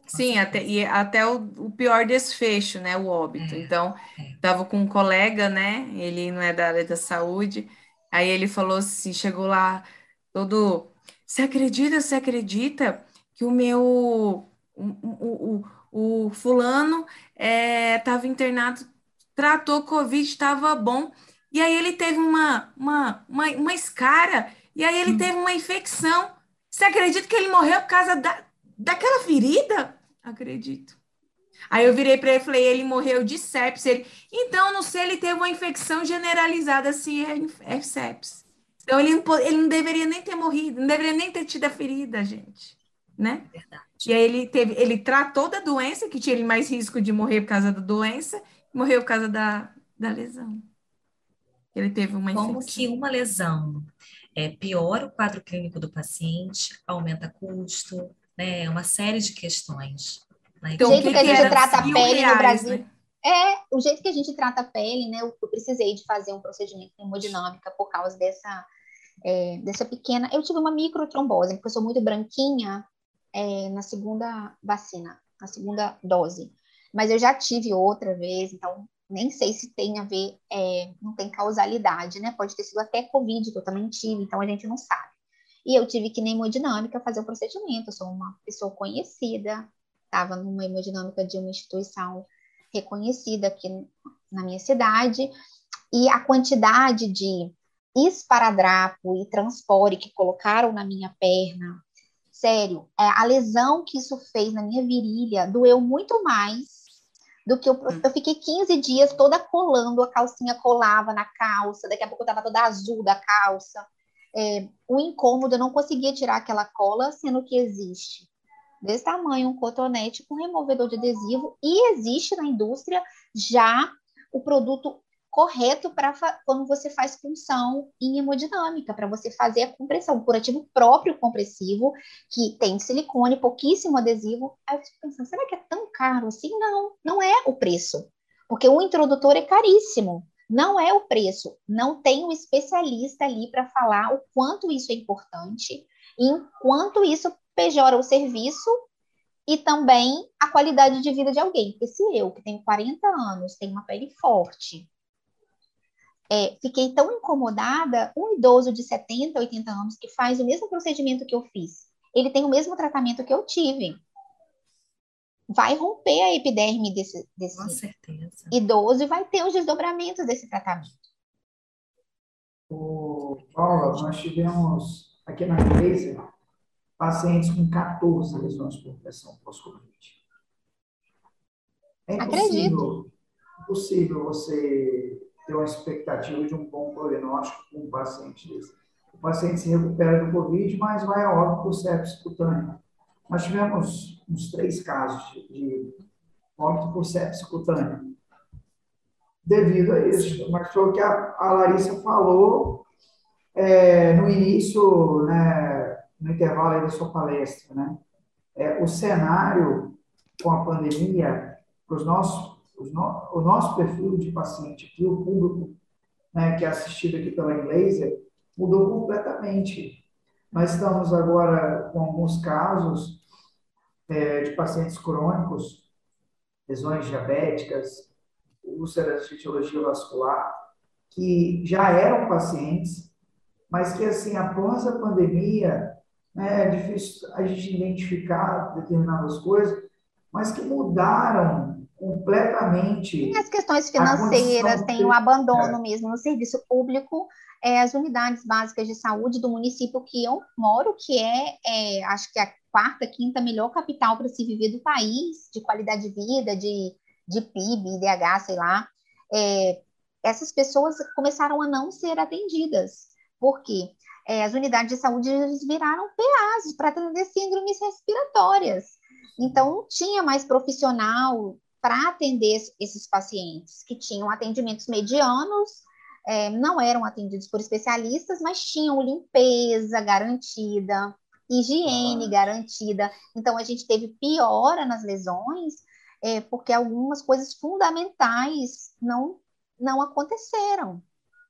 Sim, até, e até o, o pior desfecho, né, o óbito. Então, estava com um colega, né, ele não é da área da saúde, aí ele falou assim, chegou lá todo, você acredita, você acredita? que o meu, o, o, o fulano estava é, internado, tratou Covid, estava bom, e aí ele teve uma, uma, uma, uma escara, e aí ele teve uma infecção. Você acredita que ele morreu por causa da, daquela ferida? Acredito. Aí eu virei para ele e falei, ele morreu de sepsis. Ele, então, não sei, ele teve uma infecção generalizada, se assim, é, é sepsis. Então, ele não, ele não deveria nem ter morrido, não deveria nem ter tido a ferida, gente. Né? Verdade. E aí ele, teve, ele tratou da doença, que tinha ele mais risco de morrer por causa da doença, morreu por causa da, da lesão. Ele teve uma infecção. Como que uma lesão é, piora o quadro clínico do paciente, aumenta custo, né? Uma série de questões. Né? Então, o jeito que, que a gente trata a pele reais, no Brasil... Né? É, o jeito que a gente trata a pele, né? Eu, eu precisei de fazer um procedimento de hemodinâmica por causa dessa, é, dessa pequena... Eu tive uma microtrombose, porque eu sou muito branquinha é, na segunda vacina, na segunda dose. Mas eu já tive outra vez, então... Nem sei se tem a ver, é, não tem causalidade, né? Pode ter sido até Covid, que eu também tive, então a gente não sabe. E eu tive que, na hemodinâmica, fazer o procedimento. Eu sou uma pessoa conhecida, estava numa hemodinâmica de uma instituição reconhecida aqui na minha cidade, e a quantidade de esparadrapo e transpore que colocaram na minha perna, sério, é, a lesão que isso fez na minha virilha doeu muito mais do que eu, eu fiquei quinze dias toda colando, a calcinha colava na calça, daqui a pouco eu tava toda azul da calça, é, o incômodo, eu não conseguia tirar aquela cola, sendo que existe desse tamanho um cotonete com removedor de adesivo, e existe na indústria já o produto correto para quando você faz punção em hemodinâmica, para você fazer a compressão, o curativo próprio compressivo, que tem silicone, pouquíssimo adesivo. Aí eu fico pensando, será que é tão caro assim? Não, não é o preço, porque o introdutor é caríssimo, não é o preço, não tem um especialista ali para falar o quanto isso é importante, e enquanto isso pejora o serviço e também a qualidade de vida de alguém, porque se eu, que tenho quarenta anos, tenho uma pele forte, É, fiquei tão incomodada, um idoso de setenta, oitenta anos que faz o mesmo procedimento que eu fiz, ele tem o mesmo tratamento que eu tive. Vai romper a epiderme desse, desse idoso e vai ter os desdobramentos desse tratamento. O Paula, nós tivemos aqui na Glaser pacientes com quatorze lesões por pressão pós-Covid. É impossível, impossível você... ter uma expectativa de um bom prognóstico com um paciente desse. O paciente se recupera do Covid, mas vai a óbito por sepsis cutânea. Nós tivemos uns três casos de, de óbito por sepsis cutânea. Devido a isso, mas foi o que a, a Larissa falou é, no início, né, no intervalo aí da sua palestra. Né? É, o cenário com a pandemia, para os nossos O nosso perfil de paciente aqui, o público, né, que é assistido aqui pela InLaser, mudou completamente. Nós estamos agora com alguns casos é, de pacientes crônicos, lesões diabéticas, úlceras de etiologia vascular, que já eram pacientes, mas que, assim, após a pandemia, né, é difícil a gente identificar determinadas coisas, mas que mudaram completamente. Tem as questões financeiras, tem o abandono mesmo no serviço público, é, as unidades básicas de saúde do município que eu moro, que é, é acho que é a quarta, quinta melhor capital para se viver do país, de qualidade de vida, de, de P I B, I D H, sei lá, é, essas pessoas começaram a não ser atendidas, porque é, as unidades de saúde viraram P As para atender síndromes respiratórias, então não tinha mais profissional para atender esses pacientes que tinham atendimentos medianos, é, não eram atendidos por especialistas, mas tinham limpeza garantida, higiene garantida. Então, a gente teve piora nas lesões, é, porque algumas coisas fundamentais não, não aconteceram.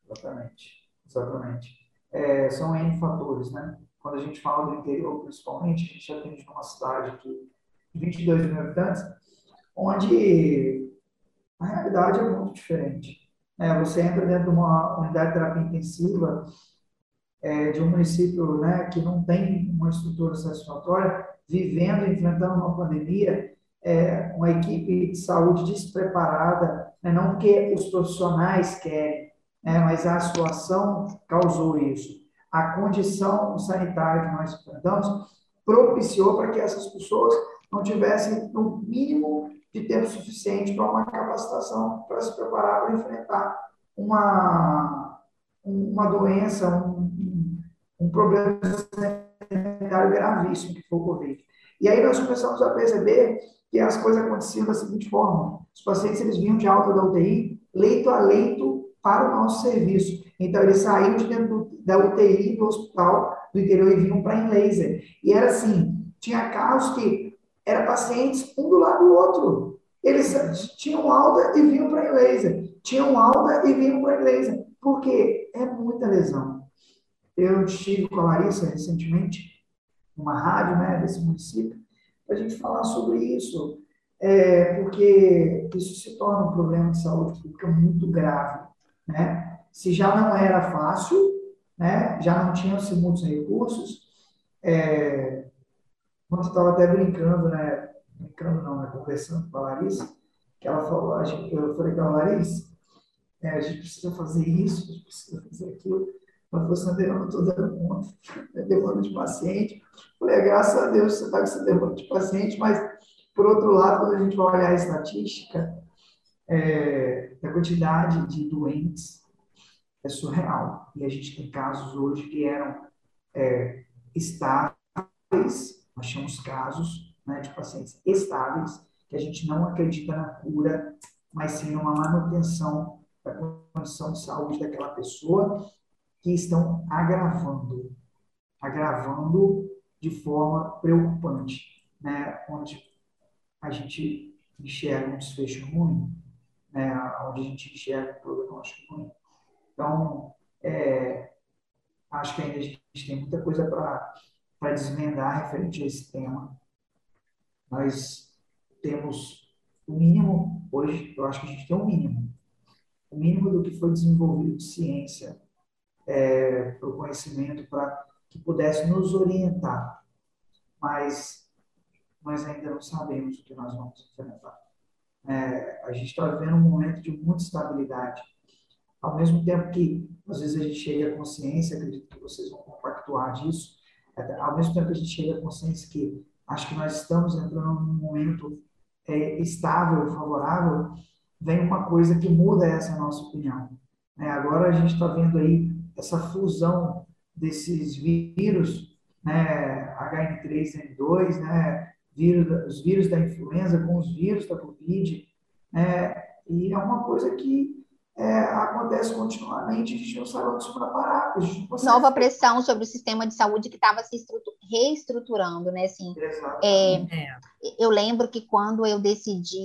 Exatamente, exatamente. É, são N fatores, né? Quando a gente fala do interior, principalmente, a gente atende numa cidade de vinte e dois mil habitantes, onde a realidade é muito diferente. É, você entra dentro de uma unidade de terapia intensiva é, de um município, né, que não tem uma estrutura satisfatória, vivendo, enfrentando uma pandemia, é, uma equipe de saúde despreparada, né, não porque os profissionais querem, né, mas a situação causou isso. A condição sanitária que nós enfrentamos propiciou para que essas pessoas não tivessem no mínimo de tempo suficiente para uma capacitação, para se preparar para enfrentar uma, uma doença, um, um problema sanitário gravíssimo que foi o COVID. E aí nós começamos a perceber que as coisas aconteciam da seguinte forma: os pacientes, eles vinham de alta da U T I, leito a leito, para o nosso serviço. Então, eles saíam de dentro do, da U T I, do hospital do interior, e vinham para InLaser. E era assim, tinha casos que eram pacientes um do lado do outro. Eles tinham alta e vinham para InLaser. Tinham alta e vinham para InLaser. Por quê? É muita lesão. Eu estive com a Larissa recentemente, numa rádio, né, desse município, para a gente falar sobre isso, é, porque isso se torna um problema de saúde pública muito grave, né? Se já não era fácil, né? Já não tinham-se muitos recursos. É... Quando eu estava até brincando, né? brincando não, né? conversando com a Larissa, que ela falou, a gente, eu falei para a Larissa, é, a gente precisa fazer isso, a gente precisa fazer aquilo. Ela falou assim: eu não estou dando conta, é demanda de paciente. Eu falei: graças a Deus você está com essa demanda de paciente, mas, por outro lado, quando a gente vai olhar a estatística, É, a quantidade de doentes é surreal. E a gente tem casos hoje que eram é, estáveis, nós tínhamos casos, né, de pacientes estáveis, que a gente não acredita na cura, mas sim numa manutenção da condição de saúde daquela pessoa, que estão agravando, agravando de forma preocupante, né, onde a gente enxerga um desfecho ruim, né, onde a gente enxerga o prognóstico ruim. Então, é, acho que ainda a gente tem muita coisa para desvendar referente a esse tema. Nós temos o mínimo, hoje, eu acho que a gente tem o mínimo, o mínimo do que foi desenvolvido de ciência, é, para o conhecimento, para que pudesse nos orientar, mas nós ainda não sabemos o que nós vamos enfrentar. É, a gente está vivendo um momento de muita estabilidade, ao mesmo tempo que às vezes a gente chega à consciência, acredito que vocês vão compactuar disso, ao mesmo tempo que a gente chega à consciência que acho que nós estamos entrando num momento é, estável, favorável, vem uma coisa que muda essa nossa opinião, é, agora a gente está vendo aí essa fusão desses vírus, né, H N três N dois, né, Vírus, os vírus da influenza com os vírus da Covid, né? E é uma coisa que é, acontece continuamente, a gente não sabe onde se preparar. Nova pressão sobre o sistema de saúde que estava se reestruturando, né? Assim, é, é. Eu lembro que quando eu decidi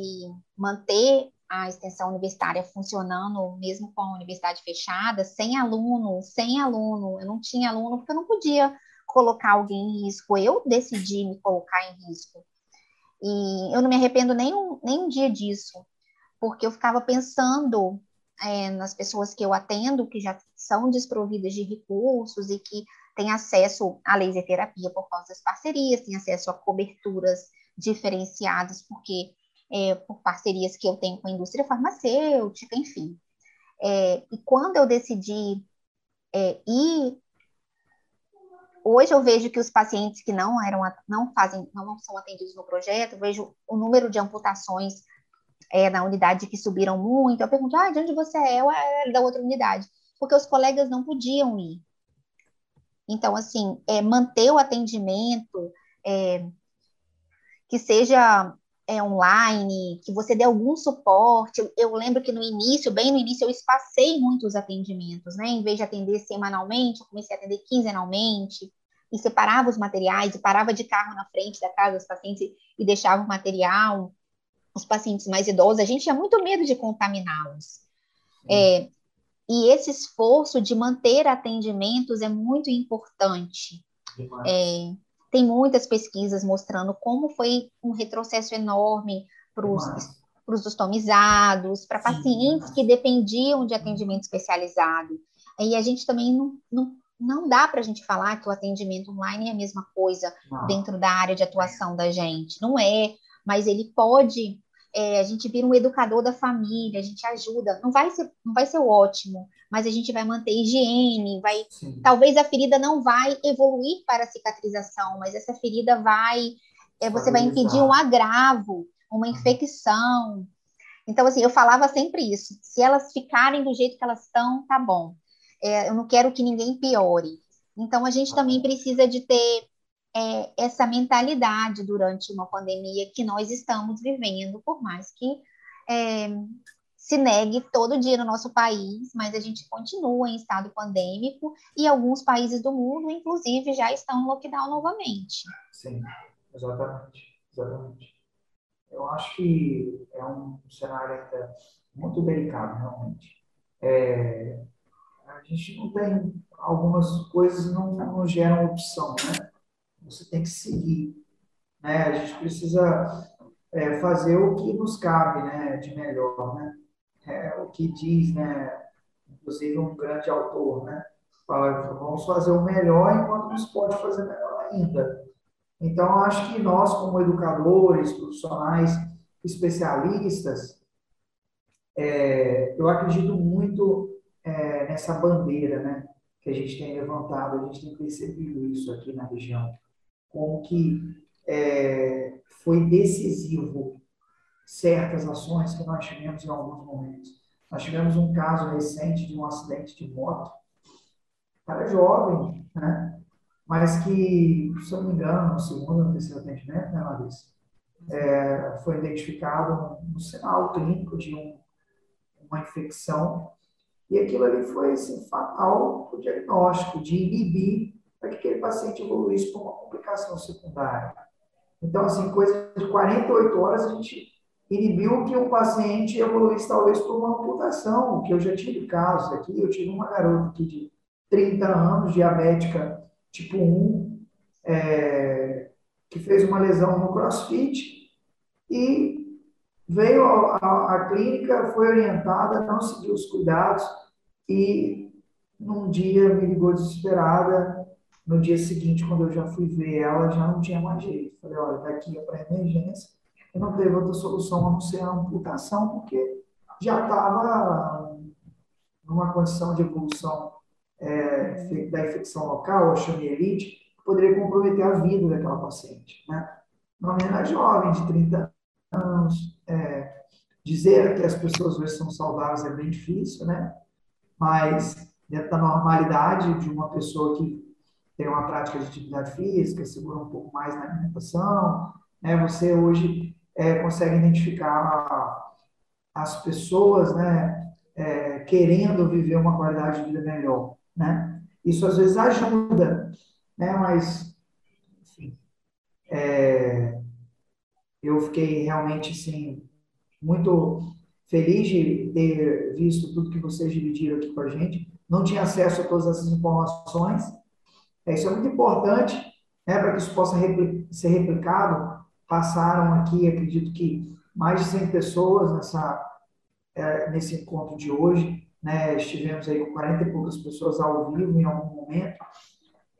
manter a extensão universitária funcionando, mesmo com a universidade fechada, sem aluno, sem aluno, eu não tinha aluno porque eu não podia colocar alguém em risco, eu decidi me colocar em risco, e eu não me arrependo nem um, nem um dia disso, porque eu ficava pensando é, nas pessoas que eu atendo, que já são desprovidas de recursos e que têm acesso à laser terapia por causa das parcerias, têm acesso a coberturas diferenciadas, porque é, por parcerias que eu tenho com a indústria farmacêutica, enfim. É, e quando eu decidi é, ir Hoje eu vejo que os pacientes que não eram, não fazem, não são atendidos no projeto, eu vejo o número de amputações é, na unidade que subiram muito. Eu pergunto: ah, de onde você é? Eu era da outra unidade, porque os colegas não podiam ir. Então, assim, é, manter o atendimento, é, que seja é, online, que você dê algum suporte. Eu, eu lembro que no início, bem no início, eu espacei muitos atendimentos, né? Em vez de atender semanalmente, eu comecei a atender quinzenalmente. E separava os materiais, e parava de carro na frente da casa dos pacientes e deixava o material. Os pacientes mais idosos, a gente tinha muito medo de contaminá-los. É, e esse esforço de manter atendimentos é muito importante. É, tem muitas pesquisas mostrando como foi um retrocesso enorme para os customizados, para pacientes que dependiam de atendimento especializado. E a gente também não... não Não dá para a gente falar que o atendimento online é a mesma coisa, não, dentro da área de atuação da gente. Não é. mas ele pode, é, a gente vira um educador da família, a gente ajuda, não vai ser, não vai ser ótimo, mas a gente vai manter higiene, vai, Sim. talvez a ferida não vai evoluir para a cicatrização, mas essa ferida vai, é, você vai, vai impedir um agravo, uma infecção. Então, assim, eu falava sempre isso, se elas ficarem do jeito que elas estão, tá bom. É, eu não quero que ninguém piore. Então, a gente também precisa de ter é, essa mentalidade durante uma pandemia que nós estamos vivendo, por mais que é, se negue todo dia no nosso país, mas a gente continua em estado pandêmico e alguns países do mundo, inclusive, já estão em lockdown novamente. Sim, exatamente, exatamente. Eu acho que é um cenário até muito delicado, realmente. É, a gente não tem... Algumas coisas não, não geram opção, né? Você tem que seguir, né? A gente precisa é, fazer o que nos cabe, né? De melhor, né? É, o que diz, né? Inclusive um grande autor, né? Fala, vamos fazer o melhor enquanto nos pode fazer melhor ainda. Então, acho que nós, como educadores, profissionais, especialistas, é, eu acredito muito é, nessa bandeira, né, que a gente tem levantado, a gente tem percebido isso aqui na região, como que é, foi decisivo certas ações que nós tivemos em alguns momentos. Nós tivemos um caso recente de um acidente de moto, cara jovem, né? Mas que, se eu não me engano, no segundo ou terceiro atendimento, né, Larissa, é, foi identificado um, um sinal clínico de um, uma infecção, e aquilo ali foi assim, fatal para o diagnóstico, de inibir para que aquele paciente evoluísse para uma complicação secundária. Então, assim, coisa de quarenta e oito horas, a gente inibiu que um paciente evoluísse talvez para uma amputação, que eu já tive casos aqui, eu tive uma garota aqui de trinta anos, diabética, tipo um, é, que fez uma lesão no CrossFit e veio à clínica, foi orientada, não seguiu os cuidados e num dia me ligou desesperada. No dia seguinte, quando eu já fui ver ela, já não tinha mais jeito. Falei, olha, daqui é para emergência. Eu não teve outra solução a não ser a amputação, porque já estava numa condição de evolução É, da infecção local, a osteomielite, poderia comprometer a vida daquela paciente, né? Uma menina jovem, de trinta anos, é, dizer que as pessoas hoje são saudáveis é bem difícil, né? Mas, dentro da normalidade de uma pessoa que tem uma prática de atividade física, segura um pouco mais na alimentação, né? Você hoje é, consegue identificar as pessoas, né? É, querendo viver uma qualidade de vida melhor, né? Isso às vezes ajuda, né? Mas, enfim, é, eu fiquei realmente assim, muito feliz de ter visto tudo que vocês dividiram aqui com a gente. Não tinha acesso a todas essas informações. É, isso é muito importante, né, para que isso possa repli- ser replicado. Passaram aqui, acredito que mais de cem pessoas nessa, é, nesse encontro de hoje. Né, estivemos aí com quarenta e poucas pessoas ao vivo em algum momento.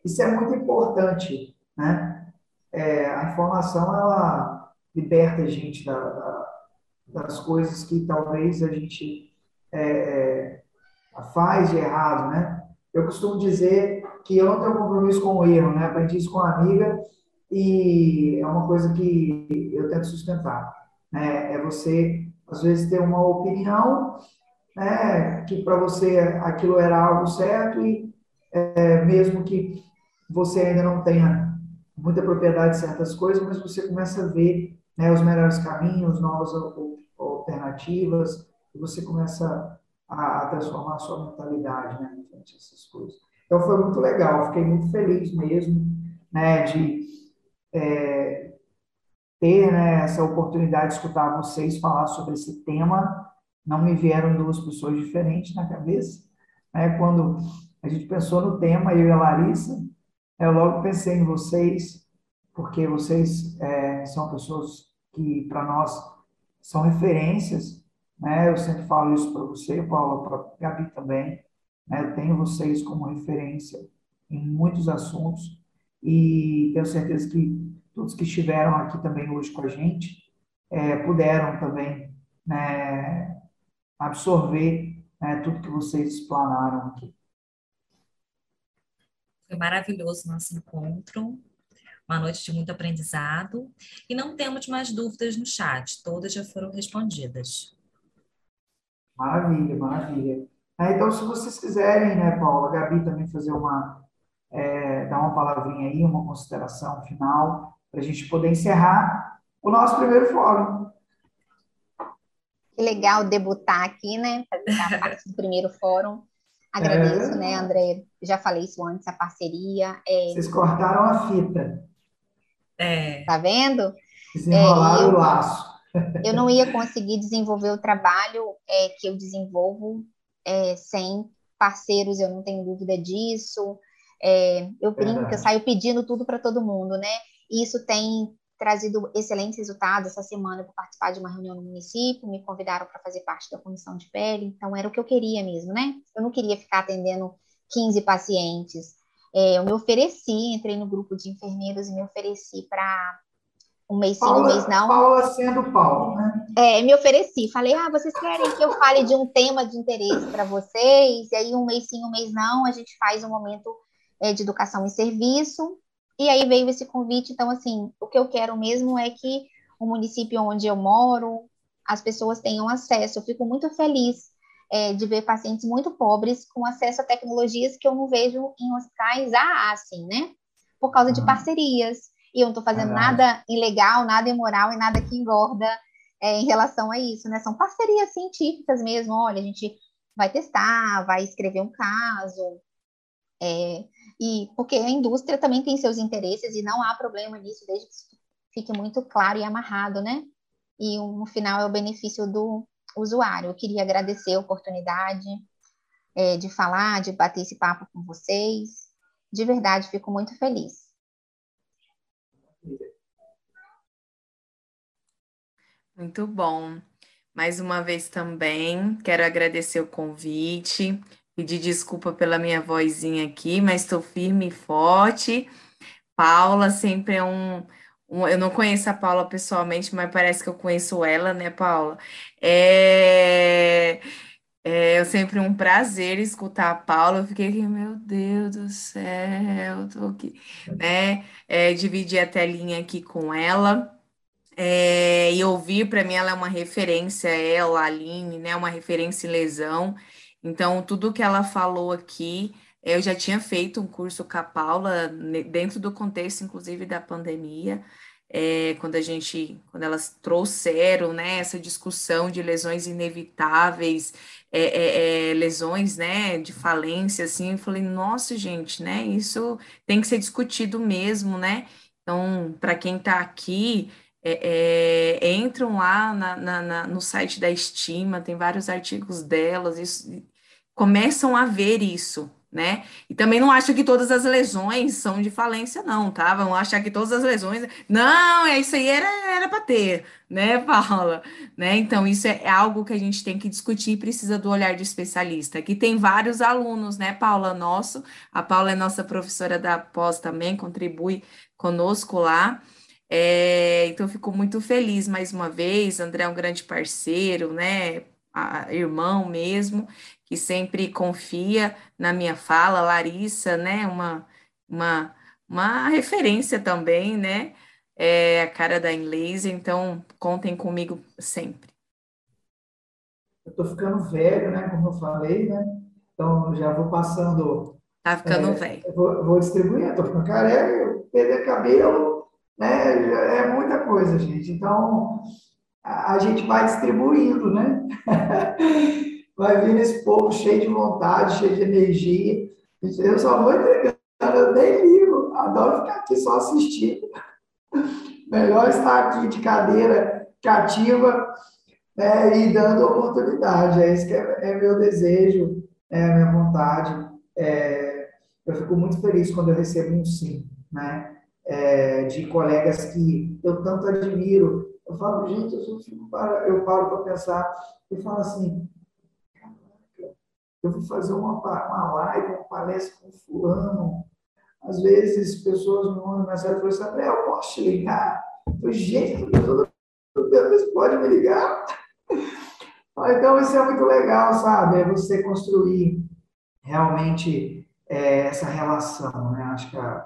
Isso é muito importante, né? É, a informação, ela liberta a gente da, da, das coisas que talvez a gente é, faz de errado, né? Eu costumo dizer que eu não tenho compromisso com o erro, né? Aprendi isso com uma amiga e é uma coisa que eu tento sustentar, né? É você, às vezes, ter uma opinião, né, que para você aquilo era algo certo e é, mesmo que você ainda não tenha muita propriedade de certas coisas, mas você começa a ver, né, os melhores caminhos, novas alternativas, e você começa a, a transformar a sua mentalidade, né, frente a essas coisas. Então foi muito legal, fiquei muito feliz mesmo, né, de é, ter, né, essa oportunidade de escutar vocês falar sobre esse tema. Não me vieram duas pessoas diferentes na cabeça, né? Quando a gente pensou no tema, eu e a Larissa, eu logo pensei em vocês, porque vocês é, são pessoas que, para nós, são referências, né? Eu sempre falo isso para você, Paula, para a Gabi também, né? Eu tenho vocês como referência em muitos assuntos e tenho certeza que todos que estiveram aqui também hoje com a gente é, puderam também, né, absorver, né, tudo que vocês explanaram aqui. Foi maravilhoso nosso encontro, uma noite de muito aprendizado, e não temos mais dúvidas no chat, todas já foram respondidas. Maravilha, maravilha. Então, se vocês quiserem, né, Paula, Gabi, também fazer uma, é, dar uma palavrinha aí, uma consideração final, para a gente poder encerrar o nosso primeiro fórum. Que legal debutar aqui, né, fazer parte do primeiro fórum. Agradeço, é... né, André, já falei isso antes, a parceria. É... Vocês cortaram a fita. É. Tá vendo? Desenrolaram é, eu, o laço. Eu não ia conseguir desenvolver o trabalho é, que eu desenvolvo é, sem parceiros, eu não tenho dúvida disso. É, eu brinco, é. eu saio pedindo tudo para todo mundo, né? E isso tem trazido excelentes resultados. Essa semana eu vou participar de uma reunião no município, me convidaram para fazer parte da comissão de pele, então era o que eu queria mesmo, né? Eu não queria ficar atendendo quinze pacientes. É, eu me ofereci, entrei no grupo de enfermeiros e me ofereci para um mês Paula, sim, um mês não. Paula sendo Paula, né? É, me ofereci, falei, ah, vocês querem que eu fale de um tema de interesse para vocês? E aí um mês sim, um mês não, a gente faz um momento é, de educação e serviço. E aí veio esse convite, então, assim, o que eu quero mesmo é que o município onde eu moro, as pessoas tenham acesso. Eu fico muito feliz é, de ver pacientes muito pobres com acesso a tecnologias que eu não vejo em hospitais A A, assim, né? Por causa de parcerias. E eu não estou fazendo Caramba. nada ilegal, nada imoral e nada que engorda é, em relação a isso, né? São parcerias científicas mesmo. Olha, a gente vai testar, vai escrever um caso, é... E porque a indústria também tem seus interesses e não há problema nisso, desde que isso fique muito claro e amarrado, né? E no final é o benefício do usuário. Eu queria agradecer a oportunidade é, de falar, de bater esse papo com vocês. De verdade, fico muito feliz. Muito bom. Mais uma vez também quero agradecer o convite. Pedir desculpa pela minha vozinha aqui, mas estou firme e forte. Paula sempre é um, um... Eu não conheço a Paula pessoalmente, mas parece que eu conheço ela, né, Paula? É, é sempre um prazer escutar a Paula. Eu fiquei aqui, meu Deus do céu, estou aqui, né? É, dividir a telinha aqui com ela. É, e ouvir, para mim, ela é uma referência, ela, a Aline, né? Uma referência em lesão. Então, tudo que ela falou aqui, eu já tinha feito um curso com a Paula, dentro do contexto, inclusive, da pandemia, é, quando a gente, quando elas trouxeram, né, essa discussão de lesões inevitáveis, é, é, é, lesões, né, de falência, assim, eu falei, nossa, gente, né, isso tem que ser discutido mesmo, né? Então, para quem está aqui... É, é, entram lá na, na, na, no site da Estima, tem vários artigos delas, isso, começam a ver isso, né? E também não acho que todas as lesões são de falência, não, tá? Vão achar que todas as lesões... Não, isso aí era para ter, né, Paula? Né? Então, isso é algo que a gente tem que discutir e precisa do olhar de especialista. Aqui tem vários alunos, né, Paula, nosso. A Paula é nossa professora da pós também, contribui conosco lá. É, então, eu fico muito feliz mais uma vez. André é um grande parceiro, né? A, irmão mesmo, que sempre confia na minha fala. Larissa, né? Uma, uma, uma referência também, né? É a cara da InLaser, então contem comigo sempre. Eu tô ficando velho, né? Como eu falei, né? Então, já vou passando. Tá ficando é, velho. Eu vou, eu vou distribuir, eu tô ficando careca, eu perder cabelo. Né? É muita coisa, gente. Então, a, a gente vai distribuindo, né? Vai vindo esse povo cheio de vontade, cheio de energia. Eu só vou entregando, eu nem ligo. Adoro ficar aqui só assistindo. Melhor estar aqui de cadeira cativa, né? E dando oportunidade. É isso que é, é meu desejo, é a minha vontade. É, eu fico muito feliz quando eu recebo um sim, né? É, de colegas que eu tanto admiro. Eu falo, gente, eu, fico para, eu paro para pensar e falo assim, eu vou fazer uma, uma live, uma palestra com fulano. Às vezes, pessoas me mandam mensagem e falam assim, eu posso te ligar? Eu falo, gente, eu estou toda vez pode me ligar. Então, isso é muito legal, sabe? É você construir realmente é, essa relação, né? Acho que a,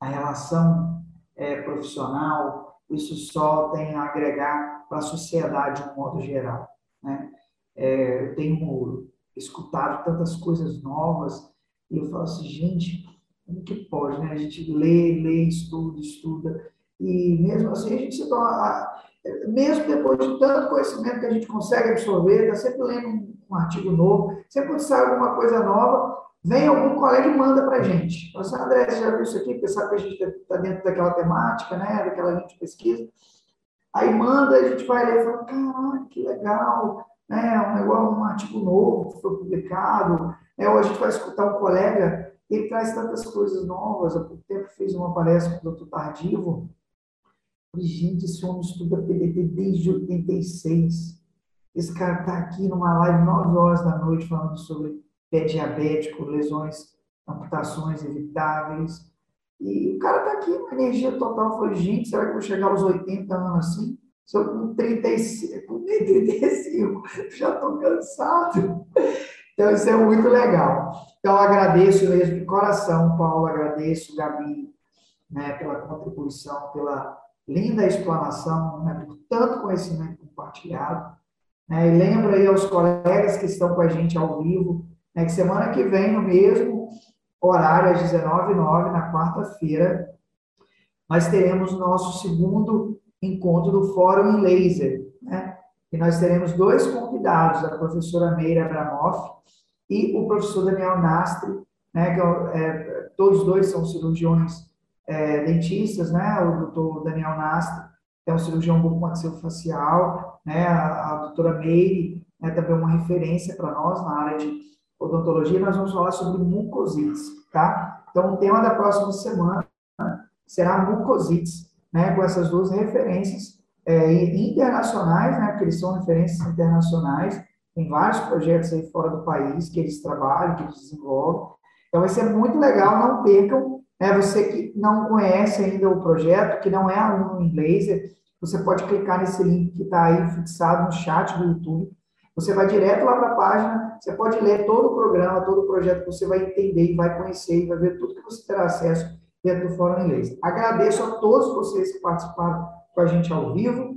a relação é, profissional, isso só tem a agregar para a sociedade de um modo geral, né? É, eu tenho escutado tantas coisas novas e eu falo assim, gente, como que pode, né? A gente lê, lê, estuda, estuda e mesmo assim a gente se torna... Mesmo depois de tanto conhecimento que a gente consegue absorver, está sempre lendo um, um artigo novo, sempre quando sai alguma coisa nova, vem algum colega e manda para a gente. Você, André, você já viu isso aqui? Porque sabe que a gente está dentro daquela temática, né? Daquela linha de pesquisa. Aí manda, a gente vai ler e fala, caraca, que legal, né? um, negócio, um artigo novo que foi publicado. Né? Ou a gente vai escutar um colega, ele traz tantas coisas novas. Há pouco tempo fez uma palestra com o doutor Tardivo. Gente, esse homem estuda P D T desde oitenta e seis. Esse cara está aqui numa live nove horas da noite falando sobre pé diabético, lesões, amputações evitáveis. E o cara está aqui, uma energia total. Eu falei, gente, será que eu vou chegar aos oitenta anos assim? Só com trinta e cinco, já estou cansado. Então, isso é muito legal. Então, eu agradeço mesmo de coração, Paulo, agradeço, Gabi, né, pela contribuição, pela linda explanação, né, por tanto conhecimento compartilhado. Né, e lembro aí aos colegas que estão com a gente ao vivo, né, que semana que vem, no mesmo horário, às dezenove horas e nove, na quarta-feira, nós teremos nosso segundo encontro do Fórum InLaser. Né, e nós teremos dois convidados, a professora Meire Abramoff e o professor Daniel Nastri, né, que é, todos dois são cirurgiões É, dentistas, né? O doutor Daniel Nastri é um cirurgião bucomaxiofacial, né? A, a doutora Meire é também uma referência para nós na área de odontologia. Nós vamos falar sobre mucosites, tá? Então, o tema da próxima semana será mucosites, né? Com essas duas referências é, internacionais, né? Porque eles são referências internacionais, tem vários projetos aí fora do país que eles trabalham, que eles desenvolvem. Então, vai ser muito legal, não percam. É, você que não conhece ainda o projeto, que não é aluno InLaser, você pode clicar nesse link que está aí fixado no chat do YouTube. Você vai direto lá para a página, você pode ler todo o programa, todo o projeto, você vai entender, vai conhecer, vai ver tudo que você terá acesso dentro do Fórum InLaser. Agradeço a todos vocês que participaram com a gente ao vivo.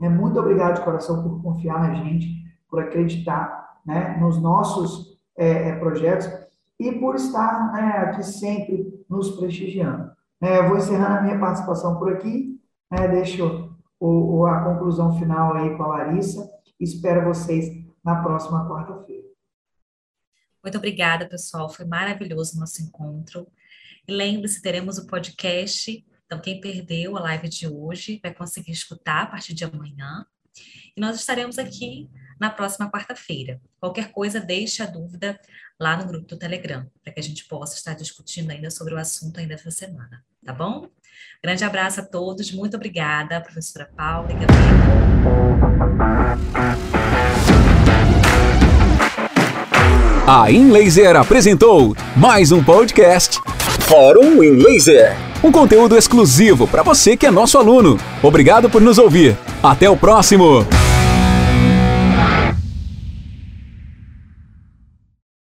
Muito obrigado de coração por confiar na gente, por acreditar, né, nos nossos é, projetos e por estar, né, aqui sempre nos prestigiando. É, eu vou encerrando a minha participação por aqui, né, deixo o, o, a conclusão final aí com a Larissa, espero vocês na próxima quarta-feira. Muito obrigada, pessoal, foi maravilhoso o nosso encontro. Lembre-se, teremos o podcast, então quem perdeu a live de hoje vai conseguir escutar a partir de amanhã, e nós estaremos aqui na próxima quarta-feira. Qualquer coisa, deixe a dúvida lá no grupo do Telegram, para que a gente possa estar discutindo ainda sobre o assunto ainda essa semana, tá bom? Grande abraço a todos, muito obrigada, professora Paula e Gabriela. A InLaser apresentou mais um podcast Fórum InLaser, um conteúdo exclusivo para você que é nosso aluno. Obrigado por nos ouvir. Até o próximo!